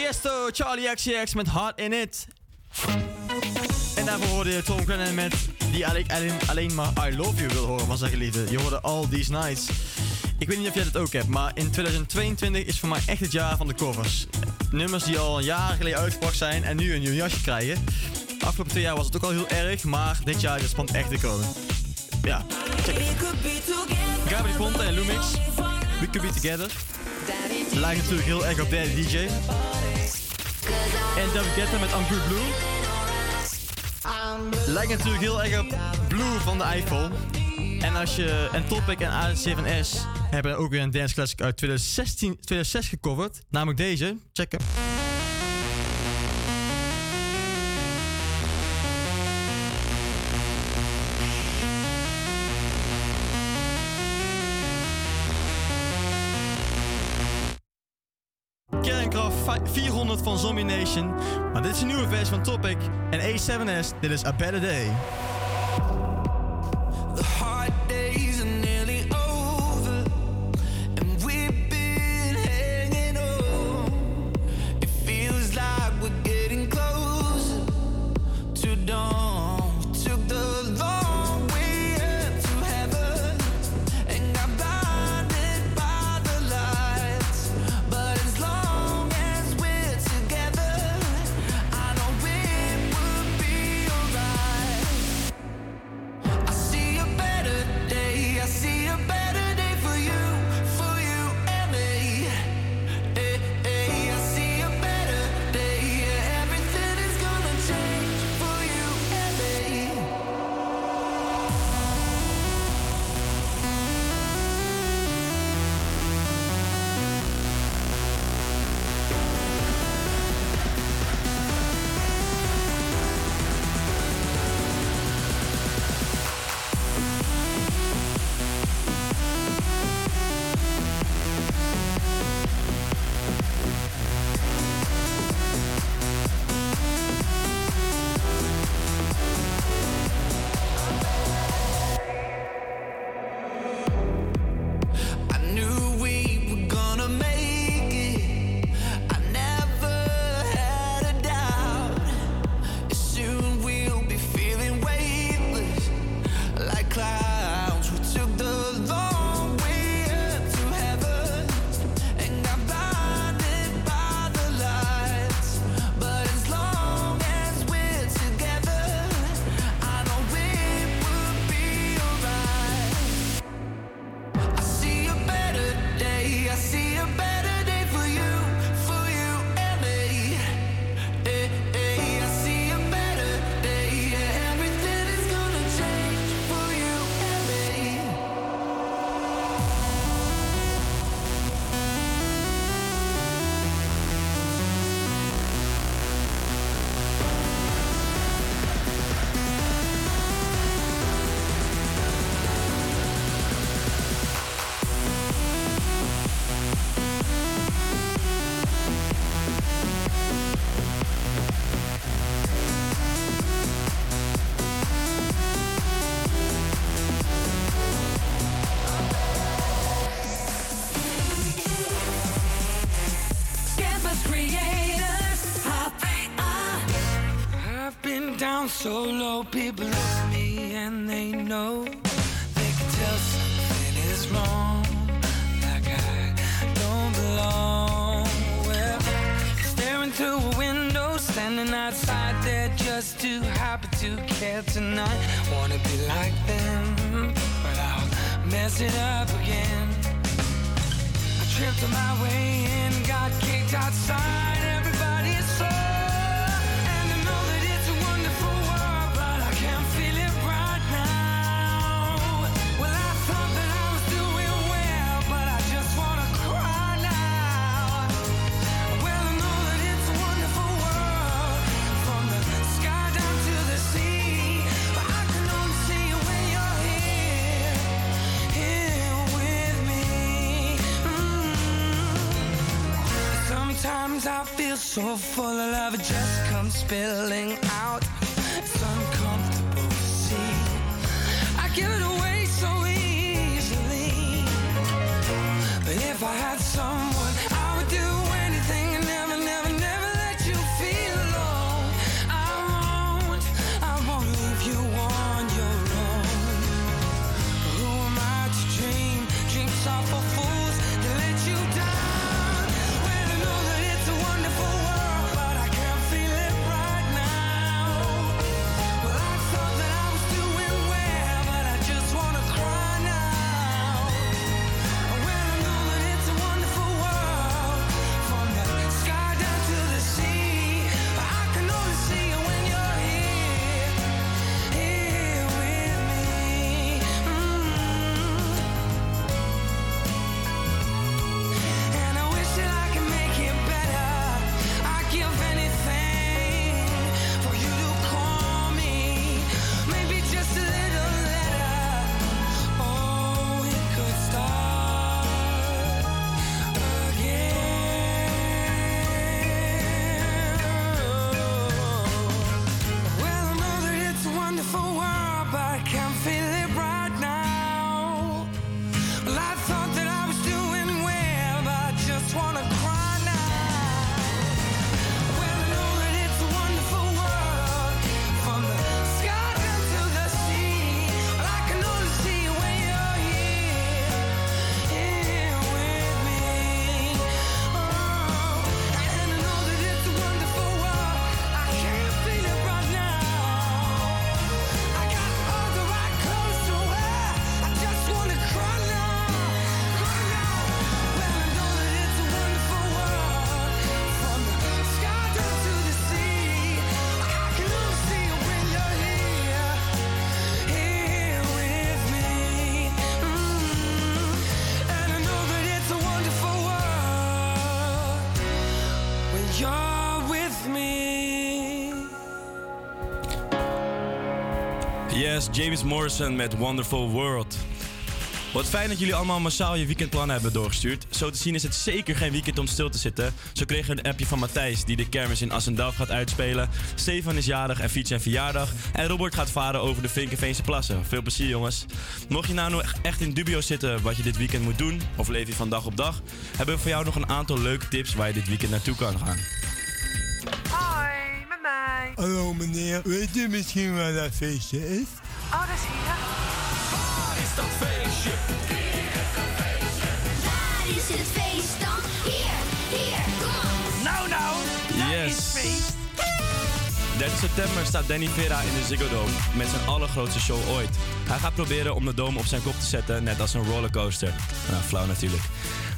Tiesto, Charlie XCX met Hard In It. En daarvoor hoorde je Tom Grennan met... die alleen maar I Love You wil horen van zijn geliefde. Je hoorde All These Nights. Ik weet niet of jij dat ook hebt, maar in 2022 is voor mij echt het jaar van de covers. Nummers die al een jaar geleden uitgebracht zijn en nu een nieuw jasje krijgen. De afgelopen 2 jaar was het ook al heel erg, maar dit jaar is het spannend echt te komen. Ja, check it. Gabriel Ponte en Lumix. We Could Be Together. Lijkt natuurlijk heel erg op Daddy DJ. En David Guetta met I'm Good Blue. Lijkt natuurlijk heel erg op Blue van de iPhone. En Topic en A7S hebben ook weer een dance classic uit 2006 gecoverd. Namelijk deze. Check hem. Kernkraft 400 van Zombie Nation. Maar dit is een nieuwe versie van Topic. En A7S, dit is A Better Day. So low, people love me and they know. They can tell something is wrong, like I don't belong. Well, staring through a window, standing outside, they're just too happy to care tonight. Wanna be like them, but I'll mess it up again. I tripped on my way in, got kicked outside, everybody's so. Sometimes I feel so full of love, it just comes spilling out. It's uncomfortable to see. I give it away so easily. But if I had someone, I would do anything and never, never, never. was James Morrison met Wonderful World. Wat fijn dat jullie allemaal massaal je weekendplannen hebben doorgestuurd. Zo te zien is het zeker geen weekend om stil te zitten. Zo kregen we een appje van Matthijs, die de kermis in Assendelft gaat uitspelen. Stefan is jarig en fietst zijn verjaardag. En Robert gaat varen over de Vinkenveense plassen. Veel plezier, jongens. Mocht je nou nog echt in dubio zitten wat je dit weekend moet doen, of leef je van dag op dag, hebben we voor jou nog een aantal leuke tips waar je dit weekend naartoe kan gaan. Hoi, met mij. Hallo meneer, weet u misschien waar dat feestje is? Oh, dat is hier. Dat feestje. Hier is dat feestje. Waar is het feest dan? Hier, kom. Nou, daar is feest. 30 september staat Danny Vera in de Ziggo Dome met zijn allergrootste show ooit. Hij gaat proberen om de dome op zijn kop te zetten, net als een rollercoaster. Nou, flauw natuurlijk.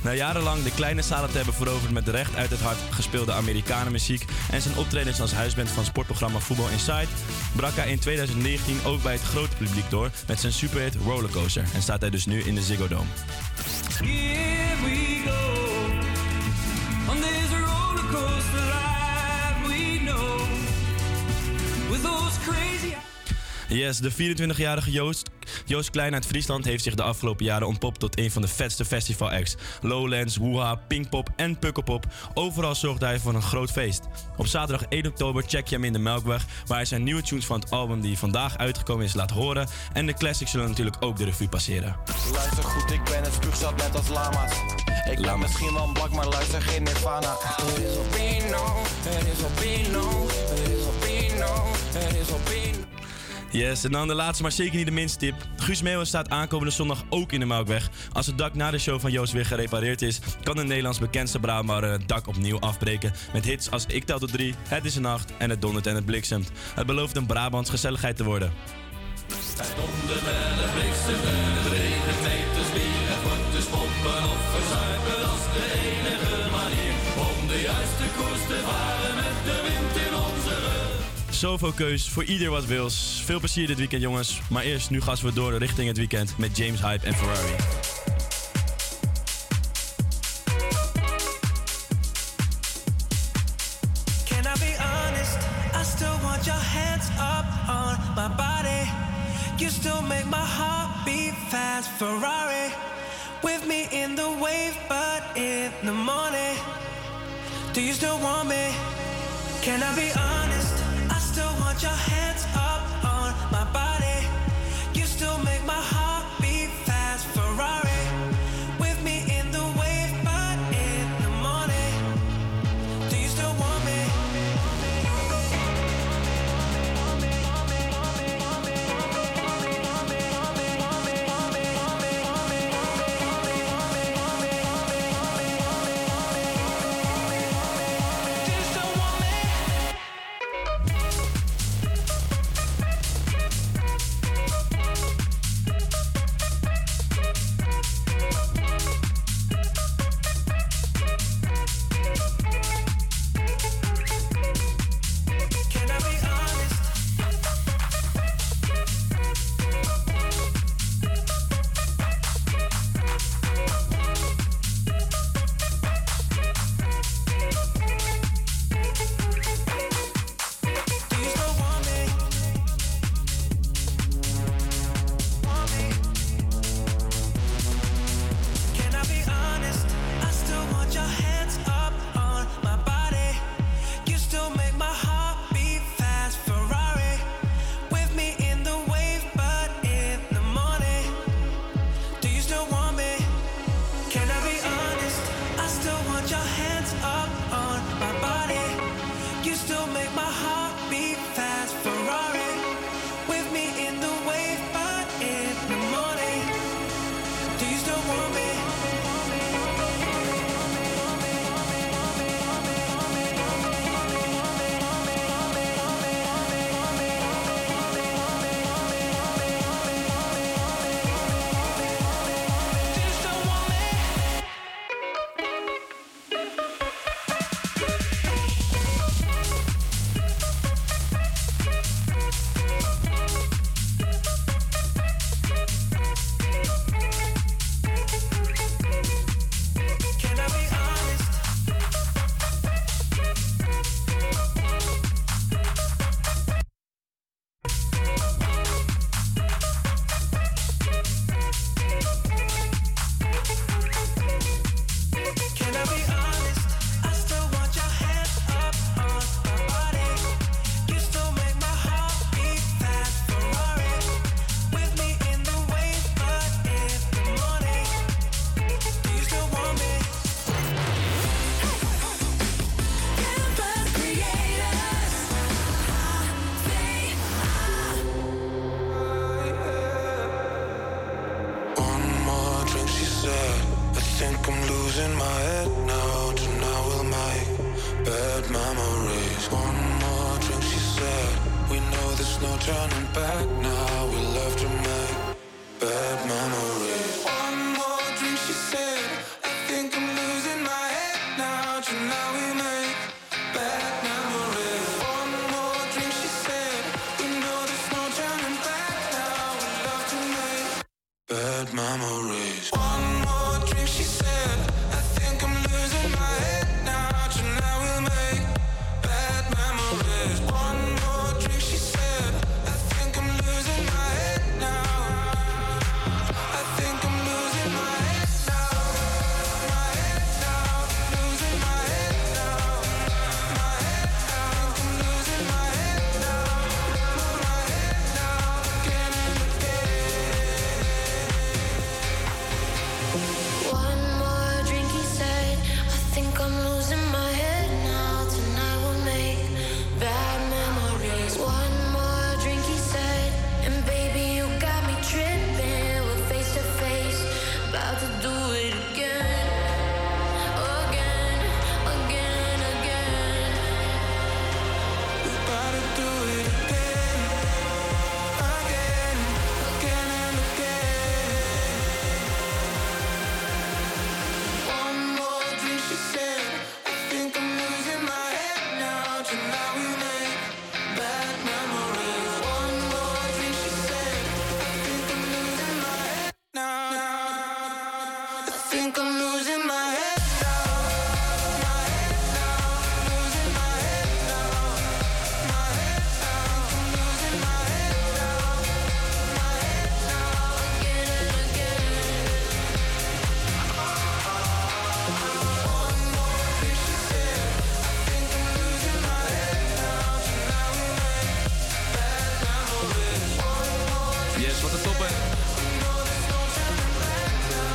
Na jarenlang de kleine zalen te hebben veroverd met recht uit het hart gespeelde Amerikanenmuziek en zijn optredens als huisband van sportprogramma Voetbal Inside, brak hij in 2019 ook bij het grote publiek door met zijn superhit Rollercoaster en staat hij dus nu in de Ziggo Dome. Here we go, on this rollercoaster ride we know, with those crazy... Yes, de 24-jarige Joost Klein uit Friesland heeft zich de afgelopen jaren ontpopt tot een van de vetste festivalacts. Lowlands, Woeha, Pinkpop en Pukkelpop. Overal zorgde hij voor een groot feest. Op zaterdag 1 oktober check je hem in de Melkweg, waar hij zijn nieuwe tunes van het album die vandaag uitgekomen is laat horen. En de classics zullen natuurlijk ook de revue passeren. Luister goed, ik ben het spuugzat net als lama's. Ik ben misschien wel een bak, maar luister geen Nirvana. Het is op Pino, het is op Pino, het is op Pino, het is op Pino. Yes, en dan de laatste, maar zeker niet de minste tip. Guus Meeuwis staat aankomende zondag ook in de Melkweg. Als het dak na de show van Joost weer gerepareerd is, kan de Nederlands bekendste Brabantner het dak opnieuw afbreken. Met hits als Ik tel tot 3, Het is een nacht en Het dondert en het bliksemt. Het belooft een Brabants gezelligheid te worden. Het dondert en het bliksemt en het regent, neemt dus bier. Het wordt dus pompen of verzuipen als de enige manier om de juiste koers te varen met de wind in onze rug. Zoveel keus, voor ieder wat wils. Veel plezier dit weekend, jongens. Maar eerst, nu gassen we door richting het weekend met James Hype en Ferrari. Can I be honest? I still want your hands up on my body. You still make my heart beat fast. Ferrari, with me in the wave, but in the morning. Do you still want me? Can I be honest? Still want your hands up on my body. You still make my heart beat fast. Ferrari, with me in the wave, but in the morning. Do you still want me? Do you still want me? think I'm losing my head now. Tonight will make bad memories. One more drink, she said. We know there's no turning back now. We love to make bad memories. One more drink, she said. I think I'm losing my head now. Tonight we make bad memories. One more drink, she said. We know there's no turning back now. We love to make bad memories. One more drink, she said. I think I'm losing my head now. Tonight we'll make bad memories. One more drink, she said. I think I'm losing my head now. I think I'm losing my head now. My head now. Losing my head now. My head now. I'm losing my head now. My head now. Again and again. One more drink, he said. I think I'm losing my head now. Tonight we'll make bad memories. One more drink, he said. And baby, you got me tripping. We're face to face, about to do it again. Again, again, again. We're about to do it again. Again, again and again. One more drink, she said. I think I'm losing my head now. Tonight we make bad memories. One more drink, she said. I think I'm losing my head now. I think I'm losing my head now. My head now. Losing my head now. My head now. I'm losing my head now. My head now. Again and again. One more drink, she said. I think I'm losing my head now. Tonight we make bad memories. One more drink, Yes, wat een top, hè? we know there's no turning back now.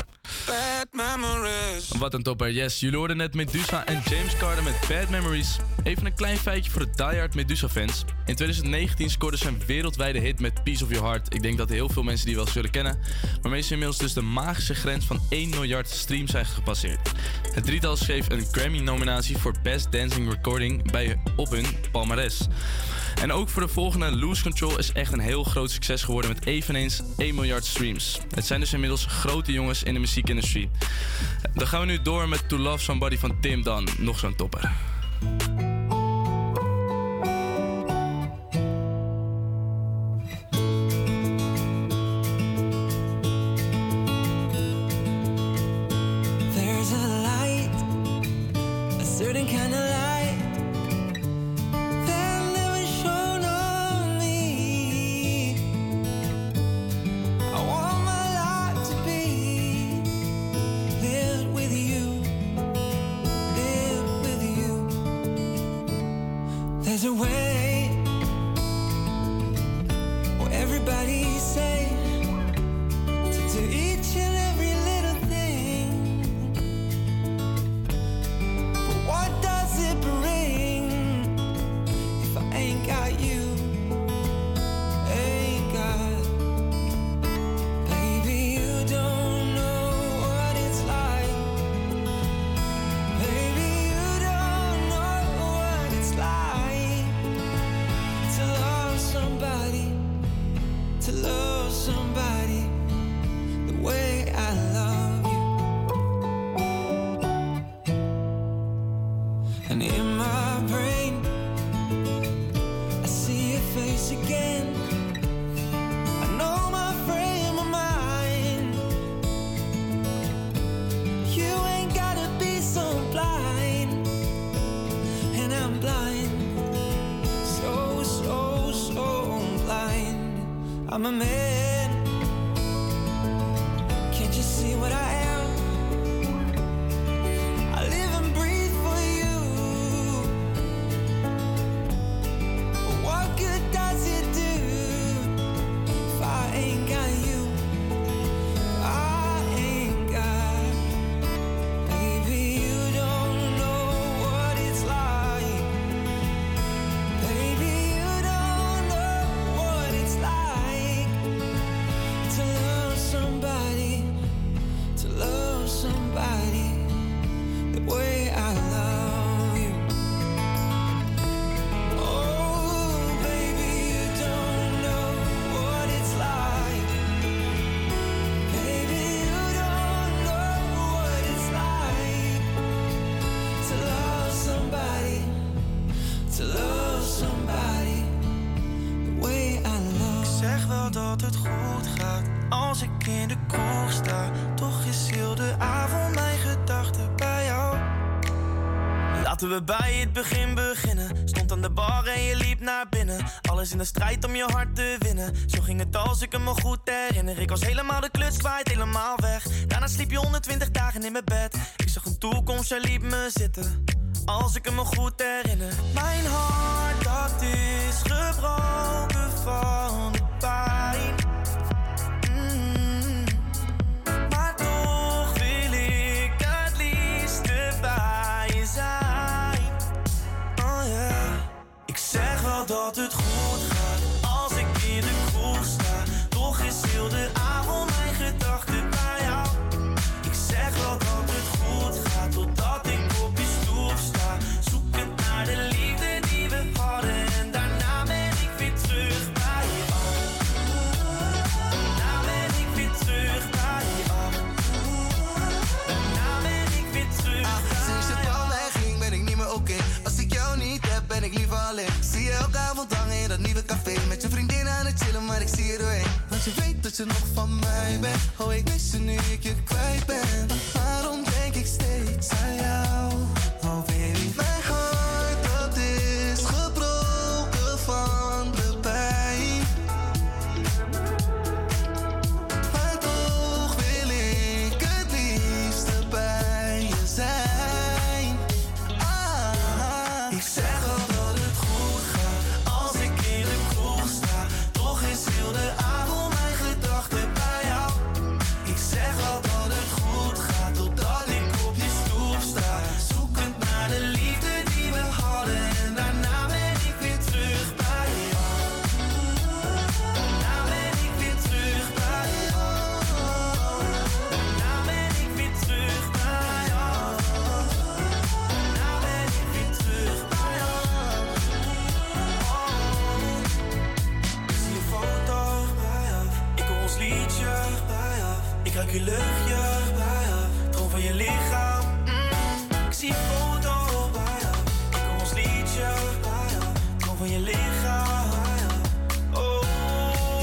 We love to make bad memories. Wat een topper, yes. Jullie hoorden net Meduza en James Carter met Bad Memories. Even een klein feitje voor de diehard Meduza-fans. In 2019 scoorde ze een wereldwijde hit met Piece of Your Heart. Ik denk dat heel veel mensen die wel zullen kennen. Waarmee ze inmiddels dus de magische grens van 1 miljard streams zijn gepasseerd. Het drietal schreef een Grammy-nominatie voor Best Dancing Recording op hun palmares. En ook voor de volgende, Loose Control is echt een heel groot succes geworden met eveneens 1 miljard streams. Het zijn dus inmiddels grote jongens in de muziekindustrie. Dan gaan we nu door met To Love Somebody van Tim Dunn. Nog zo'n topper. There's a light, a certain kind of light that never shone on me. I want my life to be lived with you, lived with you. There's a way where everybody's safe to do each and every little thing. But what does it bring if I ain't got you? Ain't got, baby, you don't know what it's like. Baby, you don't know what it's like to love somebody, to love somebody the way I love you. And in my brain, I see your face again. I know my frame of mind. You ain't gotta be so blind, and I'm blind, so, so, so blind. I'm a man, can't you see what I am? I live and breathe for you. But what good does it do if I ain't got you? I ain't got, baby, you don't know what it's like. Baby, you don't know what it's like de kroeg sta. Toch is heel de avond mijn gedachten bij jou. Laten we bij het begin beginnen. Stond aan de bar en je liep naar binnen. Alles in de strijd om je hart te winnen. Zo ging het als ik me goed herinner. Ik was helemaal de kluts kwijt, helemaal weg. Daarna sliep je 120 dagen in mijn bed. Ik zag een toekomst, jij liep me zitten. Als ik me goed herinner. Mijn hart dat is gebroken van de pijn. Maar toch wil ik het liefst bij je zijn. Oh yeah. Ik zeg wel dat het goed gaat als ik in de kroeg sta. Toch is heel de avond mijn gedachten bij jou. Ik zeg wel dat het goed gaat totdat ik op je stoep sta. Zoekend naar de liefde die we hadden. En daarna ben ik weer terug bij je af. Daarna ben ik weer terug bij je af. Daarna ben ik weer terug bij je. Sinds het al wegging ben ik niet meer oké. Als ik jou niet heb ben ik liever alleen. Zie je elke avond hangen in dat nieuwe café. Met je vriendin aan het chillen maar ik zie je doorheen. Want je weet dat je nog van mij bent. Oh ik mis je nu ik je kwijt ben. Waarom denk ik steeds aan jou? Oh baby, mijn hart dat is gebroken van de pijn. Maar toch wil ik het liefste bij je zijn. Ah, ik zeg al dat het goed gaat als ik in de kroeg sta. Toch is heel de avond mijn gedachten bij jou. Ik zeg al dat het goed gaat totdat ik op je stoep sta. Zoekend naar de liefde die we hadden. En daarna ben ik weer terug bij jou. Daarna ben ik weer terug bij jou. Daarna ben ik weer terug bij jou. Daarna ben ik weer terug bij jou. Oh. Ik zie je foto bij jou. Ik hoor ons liedje bij jou. Ik ruik je luchtje bij jou. Droom van je lichaam. Ik zie je foto bij jou. Ik hoor ons liedje bij jou. Droom van je lichaam. Oh.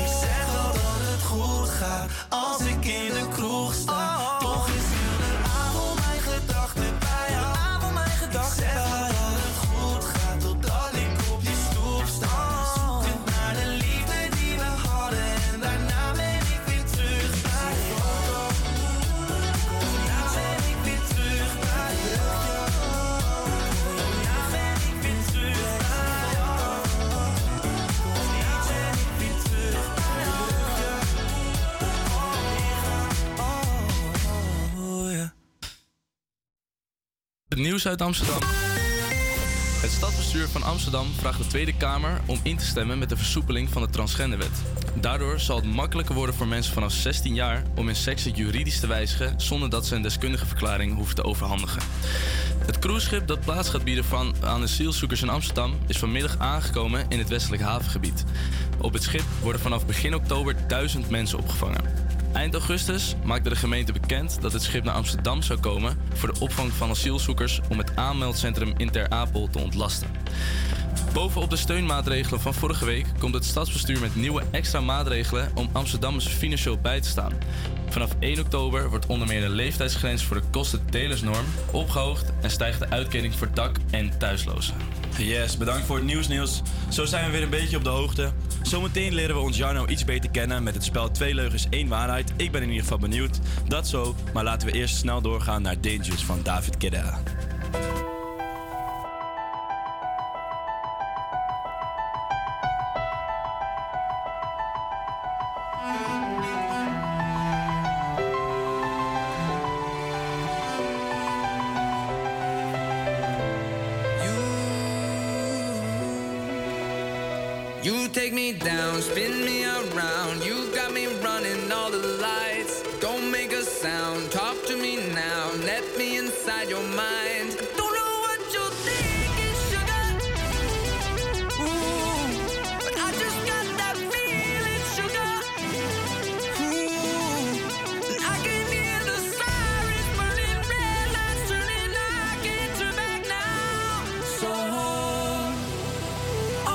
Ik zeg wel dat het goed gaat als ik in de kroeg sta. Toch is heel de avond mijn gedachten bij jou. Ik zeg wel dat het goed gaat totdat ik op je stoep sta. Zoekend naar de liefde die we hadden. En daarna ben ik weer terug bij jou. Daarna ben ik weer terug bij jou. Daarna ben ik weer terug bij jou. Daarna ben ik weer terug bij jou. Oh ja. Het nieuws uit Amsterdam. Het stadsbestuur van Amsterdam vraagt de Tweede Kamer om in te stemmen met de versoepeling van de transgenderwet. Daardoor zal het makkelijker worden voor mensen vanaf 16 jaar om hun seks juridisch te wijzigen zonder dat ze een deskundige verklaring hoeven te overhandigen. Het cruiseschip dat plaats gaat bieden aan asielzoekers in Amsterdam is vanmiddag aangekomen in het westelijk havengebied. Op het schip worden vanaf begin oktober 1000 mensen opgevangen. Eind augustus maakte de gemeente bekend dat het schip naar Amsterdam zou komen voor de opvang van asielzoekers om het aanmeldcentrum in Ter Apel te ontlasten. Bovenop de steunmaatregelen van vorige week komt het stadsbestuur met nieuwe extra maatregelen om Amsterdammers financieel bij te staan. Vanaf 1 oktober wordt onder meer de leeftijdsgrens voor de kostendelersnorm opgehoogd en stijgt de uitkering voor dak- en thuislozen. Yes, bedankt voor het nieuws Niels. Zo zijn we weer een beetje op de hoogte. Zometeen leren we ons Jarno iets beter kennen met het spel 2 leugens, 1 waarheid. Ik ben in ieder geval benieuwd. Dat zo, maar laten we eerst snel doorgaan naar Dangerous van David Kedda. Take me down, spin me around. You got me running all the lights. Don't make a sound, talk to me now. Let me inside your mind. I don't know what you're thinking, sugar. Ooh, but I just got that feeling, sugar. Ooh, and I can hear the sirens burning, red lights turning. I can't turn back now. So hold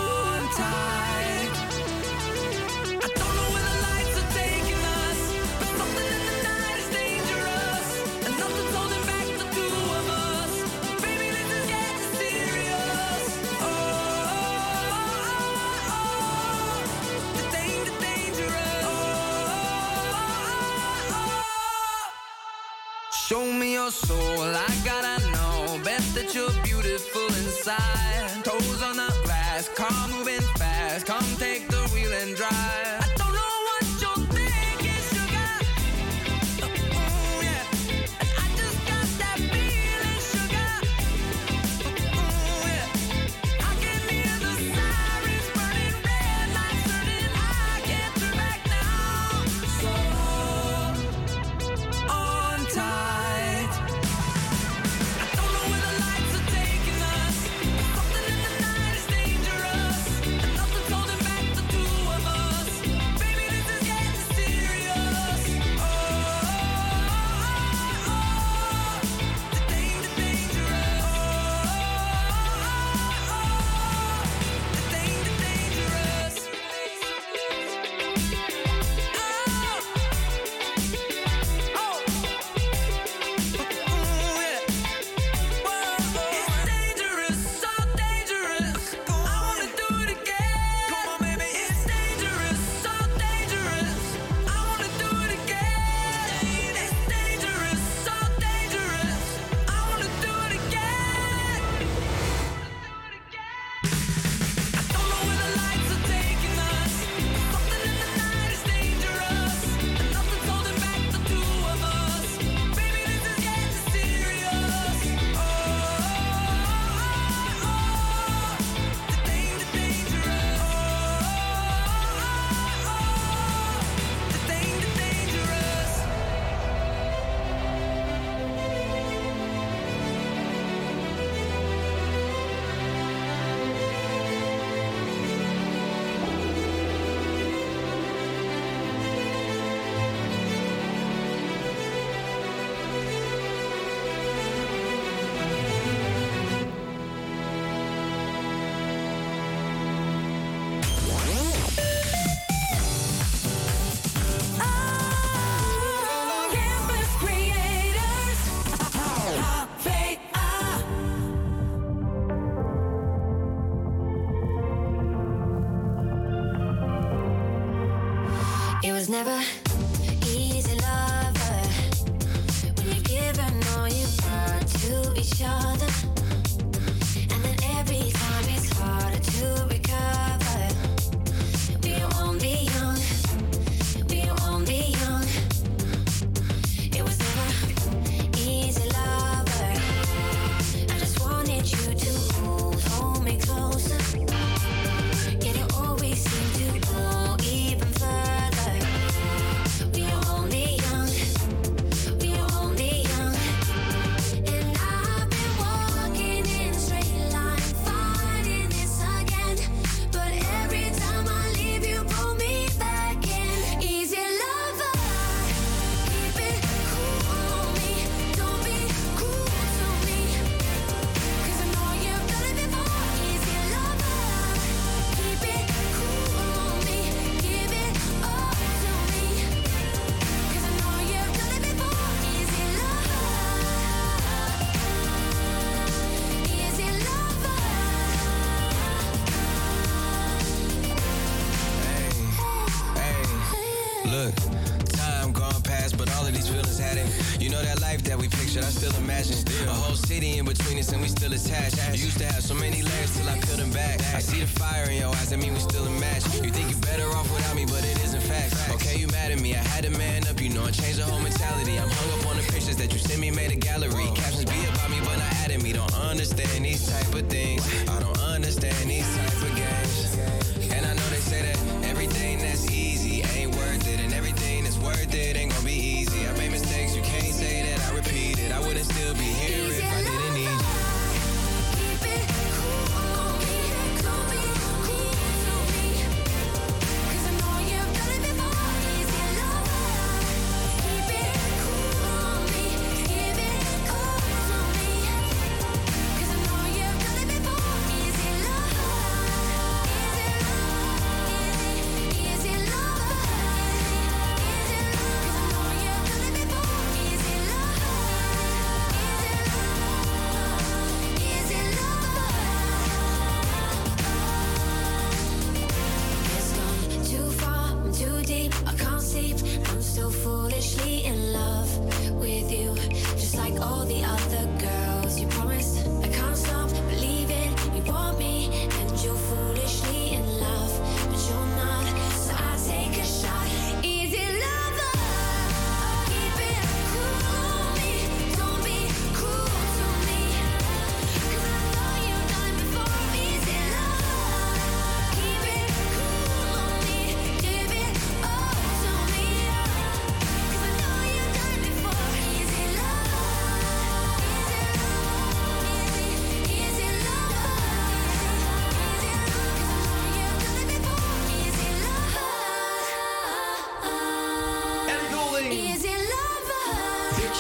on tight. I don't know where the lights are taking us, but Show me your soul, I gotta know. Bet that you're beautiful inside. Toes on the glass, car moving fast. Come take the wheel and drive. I don't know what you're thinking, sugar. Oh, yeah. And I just got that feeling, sugar. Oh, yeah. I can hear the sirens burning, red lights turning. I can't turn back now. So on time.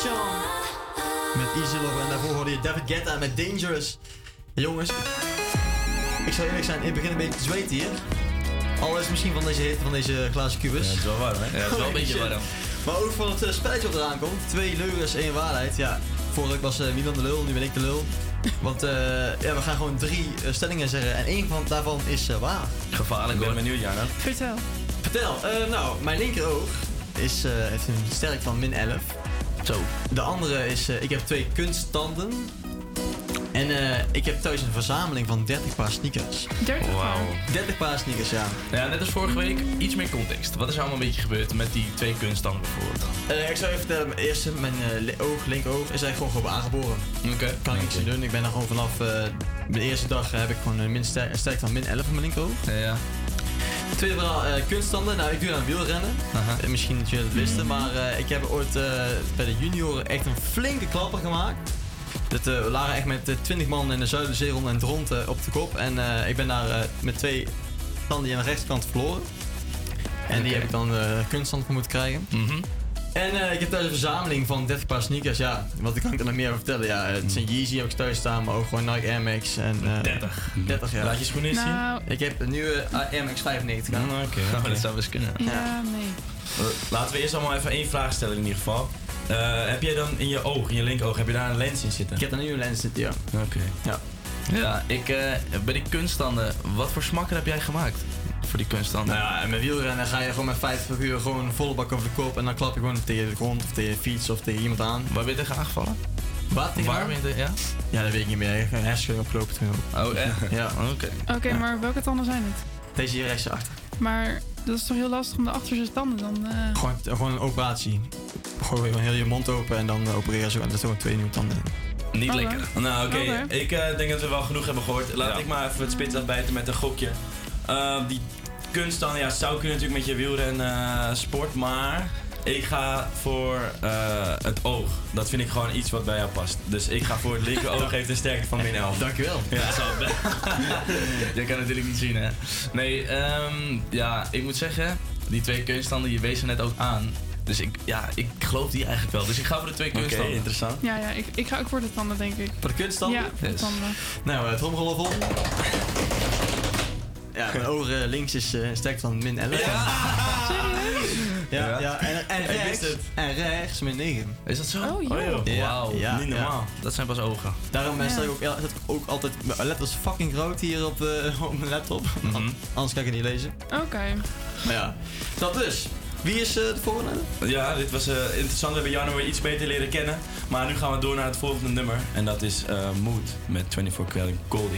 Celestial met Easy Love. En daarvoor hoorde je David Guetta met Dangerous. Jongens, ik zal eerlijk zijn, in het begin een beetje te zweten hier. Al is misschien van deze hitte, van deze glazen kubus. Ja, het is wel warm, hè? Ja, het is wel een beetje warm. Maar ook van het spelletje wat eraan komt. 2 leugens, 1 waarheid. Ja, vorige week was Milan de lul, nu ben ik de lul. Want ja, we gaan gewoon 3 stellingen zeggen en 1 van daarvan is waar. Gevaarlijk, hoor. Ik ben benieuwd, Jarno. Vertel. Nou, mijn linkeroog is, heeft een sterk van min 11. Zo. De andere is, ik heb 2 kunsttanden. En ik heb thuis een verzameling van 30 paar sneakers. 30 paar? Wow. 30 paar sneakers, ja. Ja, net als vorige week, iets meer context. Wat is allemaal een beetje gebeurd met die 2 kunsttanden bijvoorbeeld? Ik zou even vertellen, eerst mijn linkeroog is eigenlijk gewoon aangeboren. Oké. Kan ik niks aan doen, ik ben er gewoon vanaf de eerste dag heb ik gewoon een sterk van min 11 van mijn linkeroog. Ja. Tweede verhaal, kunststanden. Nou, ik doe aan wielrennen. Misschien dat jullie het wisten, maar ik heb ooit bij de junioren echt een flinke klapper gemaakt. Dat, we lagen echt met 20 man in de Zuiderzee rond en rond op de kop. En ik ben daar met 2 tanden aan de rechterkant verloren. En die heb ik dan kunststand voor moeten krijgen. En ik heb thuis een verzameling van 30 paar sneakers. Ja, wat kan ik er nog meer over vertellen? Ja, het zijn Yeezy heb ik thuis staan, maar ook gewoon Nike Air Max. En, 30, ja. Laat je schoenen eens zien. Ik heb nu Air Max 95 aan. Oké. Dat zou best kunnen. Ja, nee. Laten we eerst allemaal even 1 vraag stellen in ieder geval. Heb jij dan in je oog, in je linkeroog, heb je daar een lens in zitten? Ik heb daar nu een lens zitten, ja. Oké. Ja, ik, bij die kunststanden, wat voor smakker heb jij gemaakt? Voor die kunststanden? Nou ja, en met wielrennen ga je gewoon met 50 uur gewoon een volle bak over de kop en dan klap je gewoon tegen de grond of tegen je fiets of tegen iemand aan. Waar ben je tegen aangevallen? Waar ben je tegen? Ja, dat weet ik niet meer. Ik heb een hersenschudding opgelopen toen ook. Oh, echt? Ja, oké. Oké, maar welke tanden zijn het? Deze hier rechts achter. Maar dat is toch heel lastig om de achterste tanden dan... Gewoon een operatie. Gooi heel je mond open en dan opereren ze en er gewoon 2 nieuwe tanden in. Niet lekker. Nou, oké. Ik denk dat we wel genoeg hebben gehoord. Laat ik maar even het spits afbijten met een gokje. Die kunsttanden, ja, zou kunnen natuurlijk met je wielrennen sport, maar ik ga voor het oog. Dat vind ik gewoon iets wat bij jou past. Dus ik ga voor het linkeroog, heeft een sterkte van min 11. Dankjewel. Ja, dat zou je kan natuurlijk niet zien, hè. Nee, ja, ik moet zeggen, die 2 kunsttanden, je wees er net ook aan. Dus ik geloof die eigenlijk wel. Dus ik ga voor de 2 kunststanden. Oké, interessant. Ja, ik ga ook voor de tanden, denk ik. Voor de kunststanden? Ja, voor de tanden. Nou, het tromgeroffel. Ja, mijn ogen links is sterk van min 11. Ja. En rechts. En rechts min 9. Is dat zo? Oh, joh. Wauw, niet normaal. Ja. Dat zijn pas ogen. Daarom sta ik ook altijd... Mijn laptop is fucking groot hier op mijn laptop. Anders kan ik het niet lezen. Oké. Maar ja, dat dus. Wie is de volgende? Ja, dit was interessant. We hebben Jarno weer iets beter leren kennen. Maar nu gaan we door naar het volgende nummer. En dat is Mood met 24 Golding. Cool.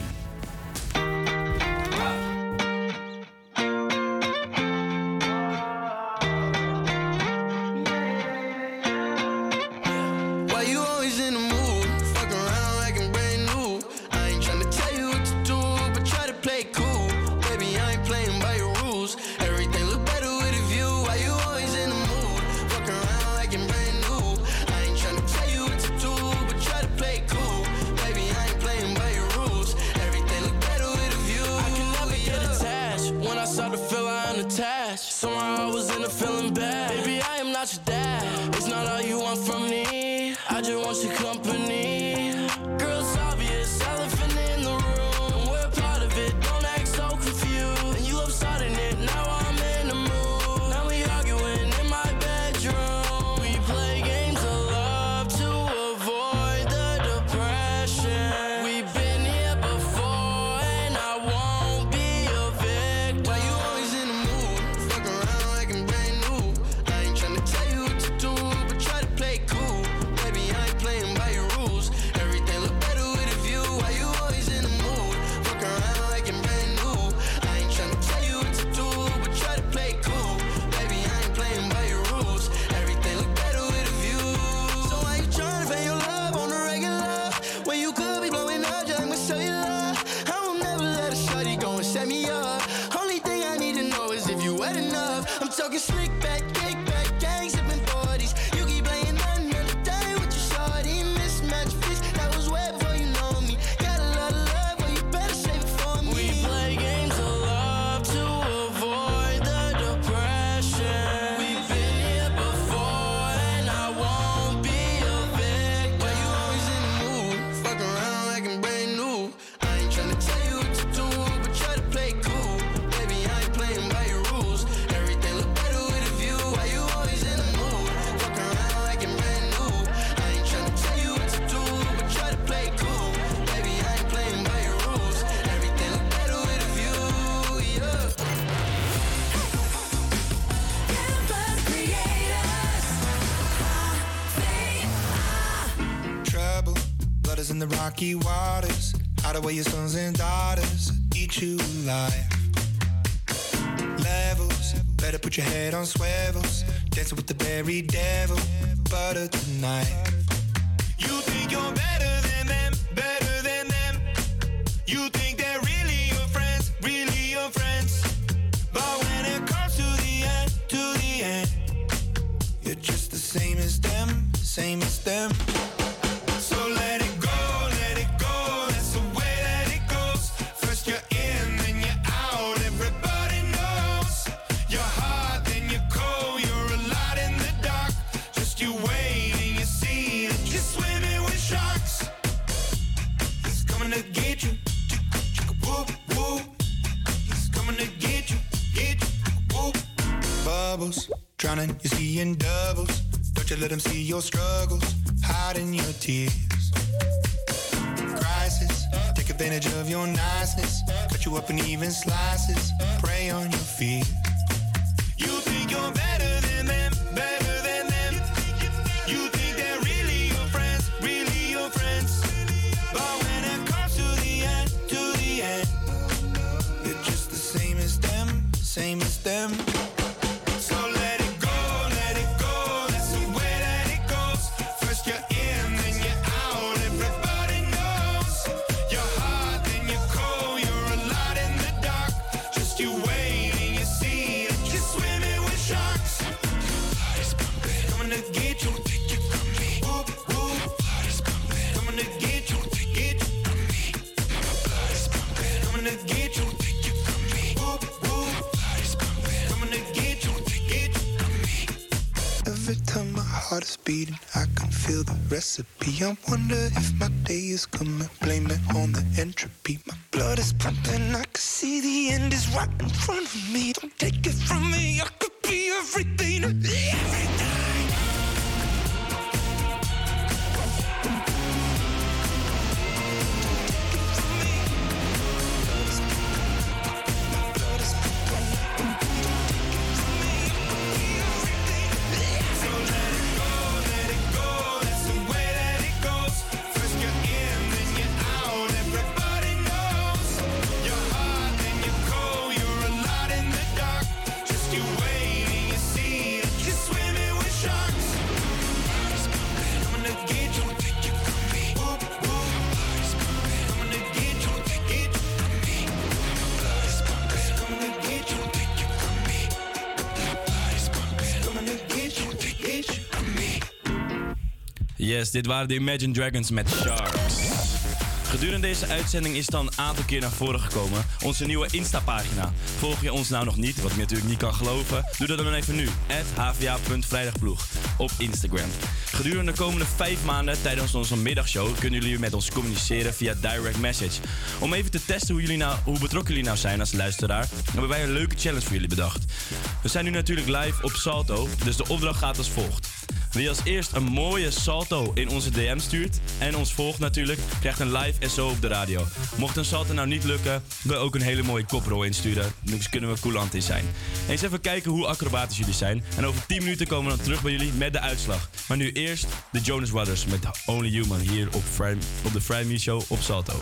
Shadows in the rocky waters. Hide away your sons and daughters. Eat you alive. Levels. Better put your head on swivels. Dancing with the berry devil. Butter tonight. You think you're better than them. Better than them. You think they're really your friends. Really your friends. But when it comes to the end. To the end. You're just the same as them. Same as them. So let it go, let it go. That's the way that it goes. First you're in, then you're out. Everybody knows. You're hot, then you're cold. You're a lot in the dark. Just you wait and you see that you're swimming with sharks. He's coming to get you. Whoop, whoop. He's coming to get you. Get you. Whoop. Bubbles, drowning, you're seeing doubles. Don't you let them see your struggles. Hiding your tears. Crisis. Take advantage of your niceness. Cut you up in even slices. Prey on your fears. You think you're better than them. Better than them. You think they're really your friends. Really your friends. But when it comes to the end. To the end. You're just the same as them. Same as them. Heart is beating, I can feel the recipe. I wonder if my day is coming. Blame it on the entropy. My blood is pumping, I can see the end is right in front of me. Don't take it from me, I could be everything. Everything. Yes, dit waren de Imagine Dragons met Sharks. Gedurende deze uitzending is het dan een aantal keer naar voren gekomen. Onze nieuwe Insta-pagina. Volg je ons nou nog niet, wat je natuurlijk niet kan geloven? Doe dat dan even nu. @hva.vrijdagploeg op Instagram. Gedurende de komende 5 maanden tijdens onze middagshow kunnen jullie met ons communiceren via direct message. Om even te testen hoe betrokken jullie nou zijn als luisteraar, hebben wij een leuke challenge voor jullie bedacht. We zijn nu natuurlijk live op Salto, dus de opdracht gaat als volgt. Wie als eerst een mooie salto in onze DM stuurt en ons volgt natuurlijk, krijgt een live SO op de radio. Mocht een salto nou niet lukken, kunnen we ook een hele mooie koprol insturen. Dus kunnen we coulant in zijn. Eens even kijken hoe acrobatisch jullie zijn. En over 10 minuten komen we dan terug bij jullie met de uitslag. Maar nu eerst de Jonas Brothers met Only Human hier op de Fry Me Show op Salto.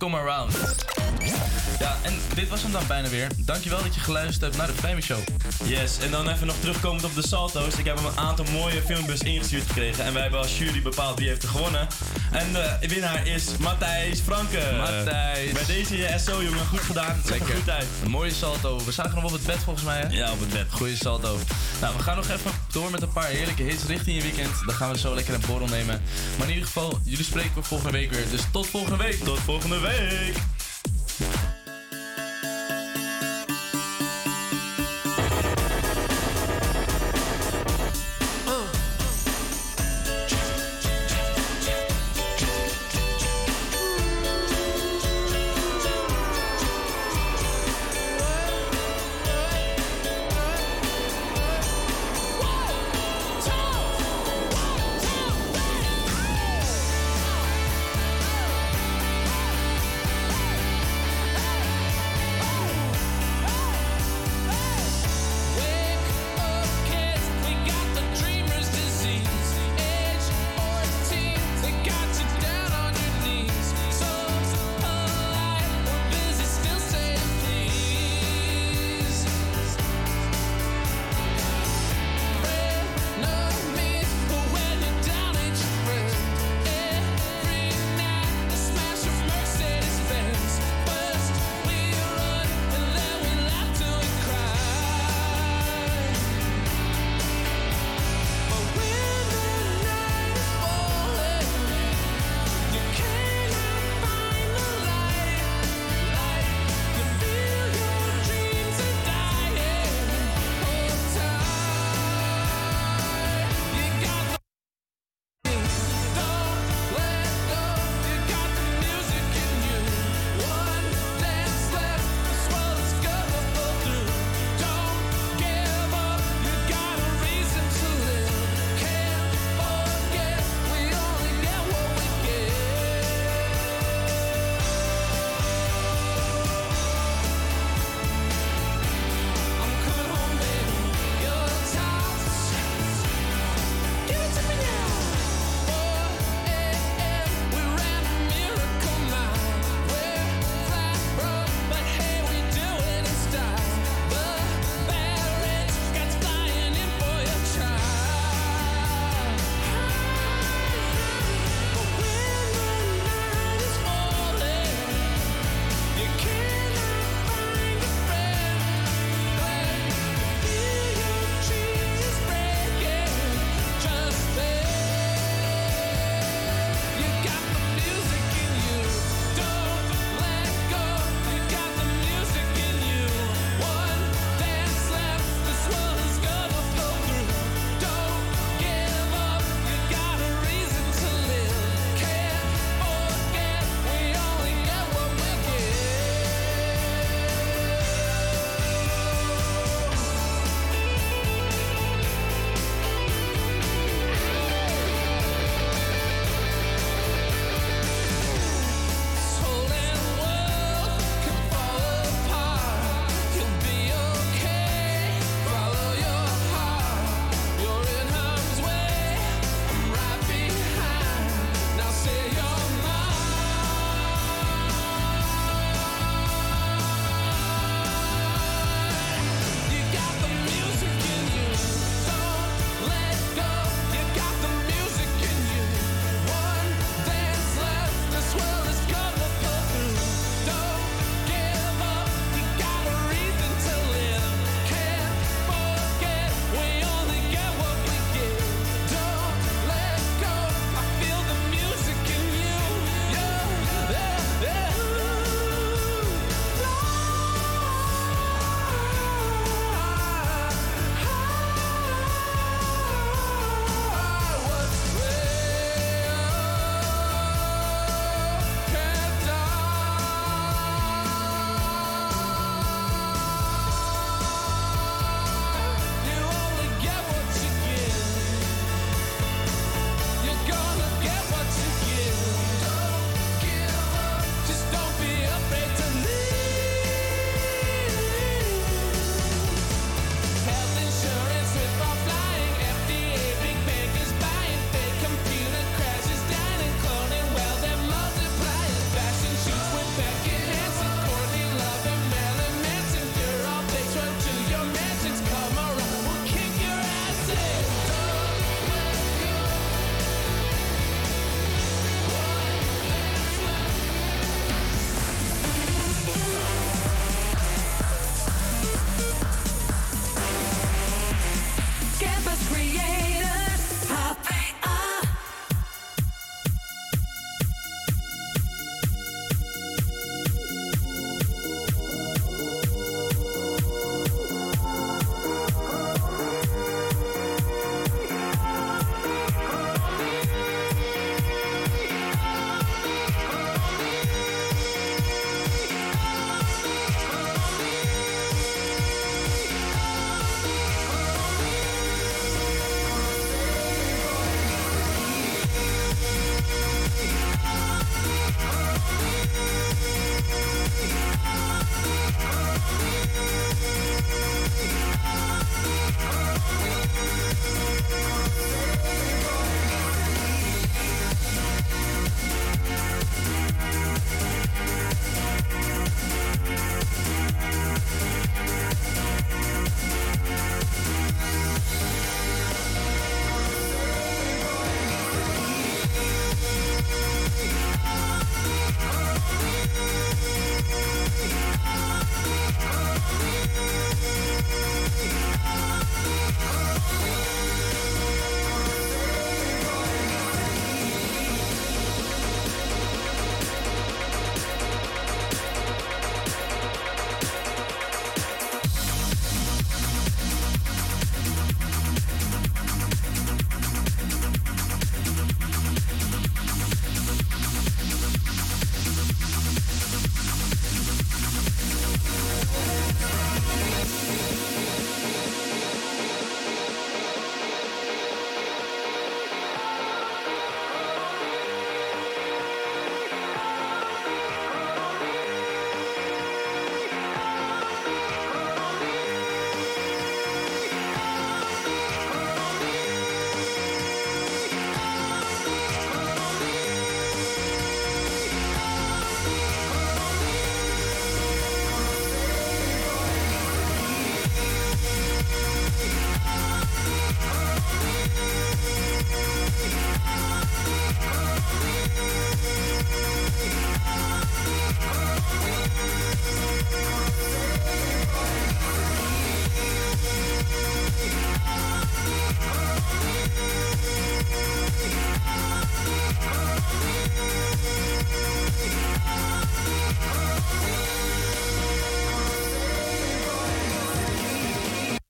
Come around. Ja, en dit was hem dan bijna weer. Dankjewel dat je geluisterd hebt naar de Fame Show. Yes, en dan even nog terugkomend op de Salto's. Ik heb hem een aantal mooie filmpjes ingestuurd gekregen. En wij hebben als jury bepaald wie heeft gewonnen. En de winnaar is Matthijs Franke. Matthijs. Bij deze SO, jongen. Goed gedaan. Het ziet er goed uit. Een mooie Salto. We zagen hem op het bed volgens mij, hè? Ja, op het bed. Goeie Salto. Nou, we gaan nog even door met een paar heerlijke hits richting je weekend. Dan gaan we zo lekker een borrel nemen. Maar in ieder geval, jullie spreken we volgende week weer. Dus tot volgende week. Tot volgende week.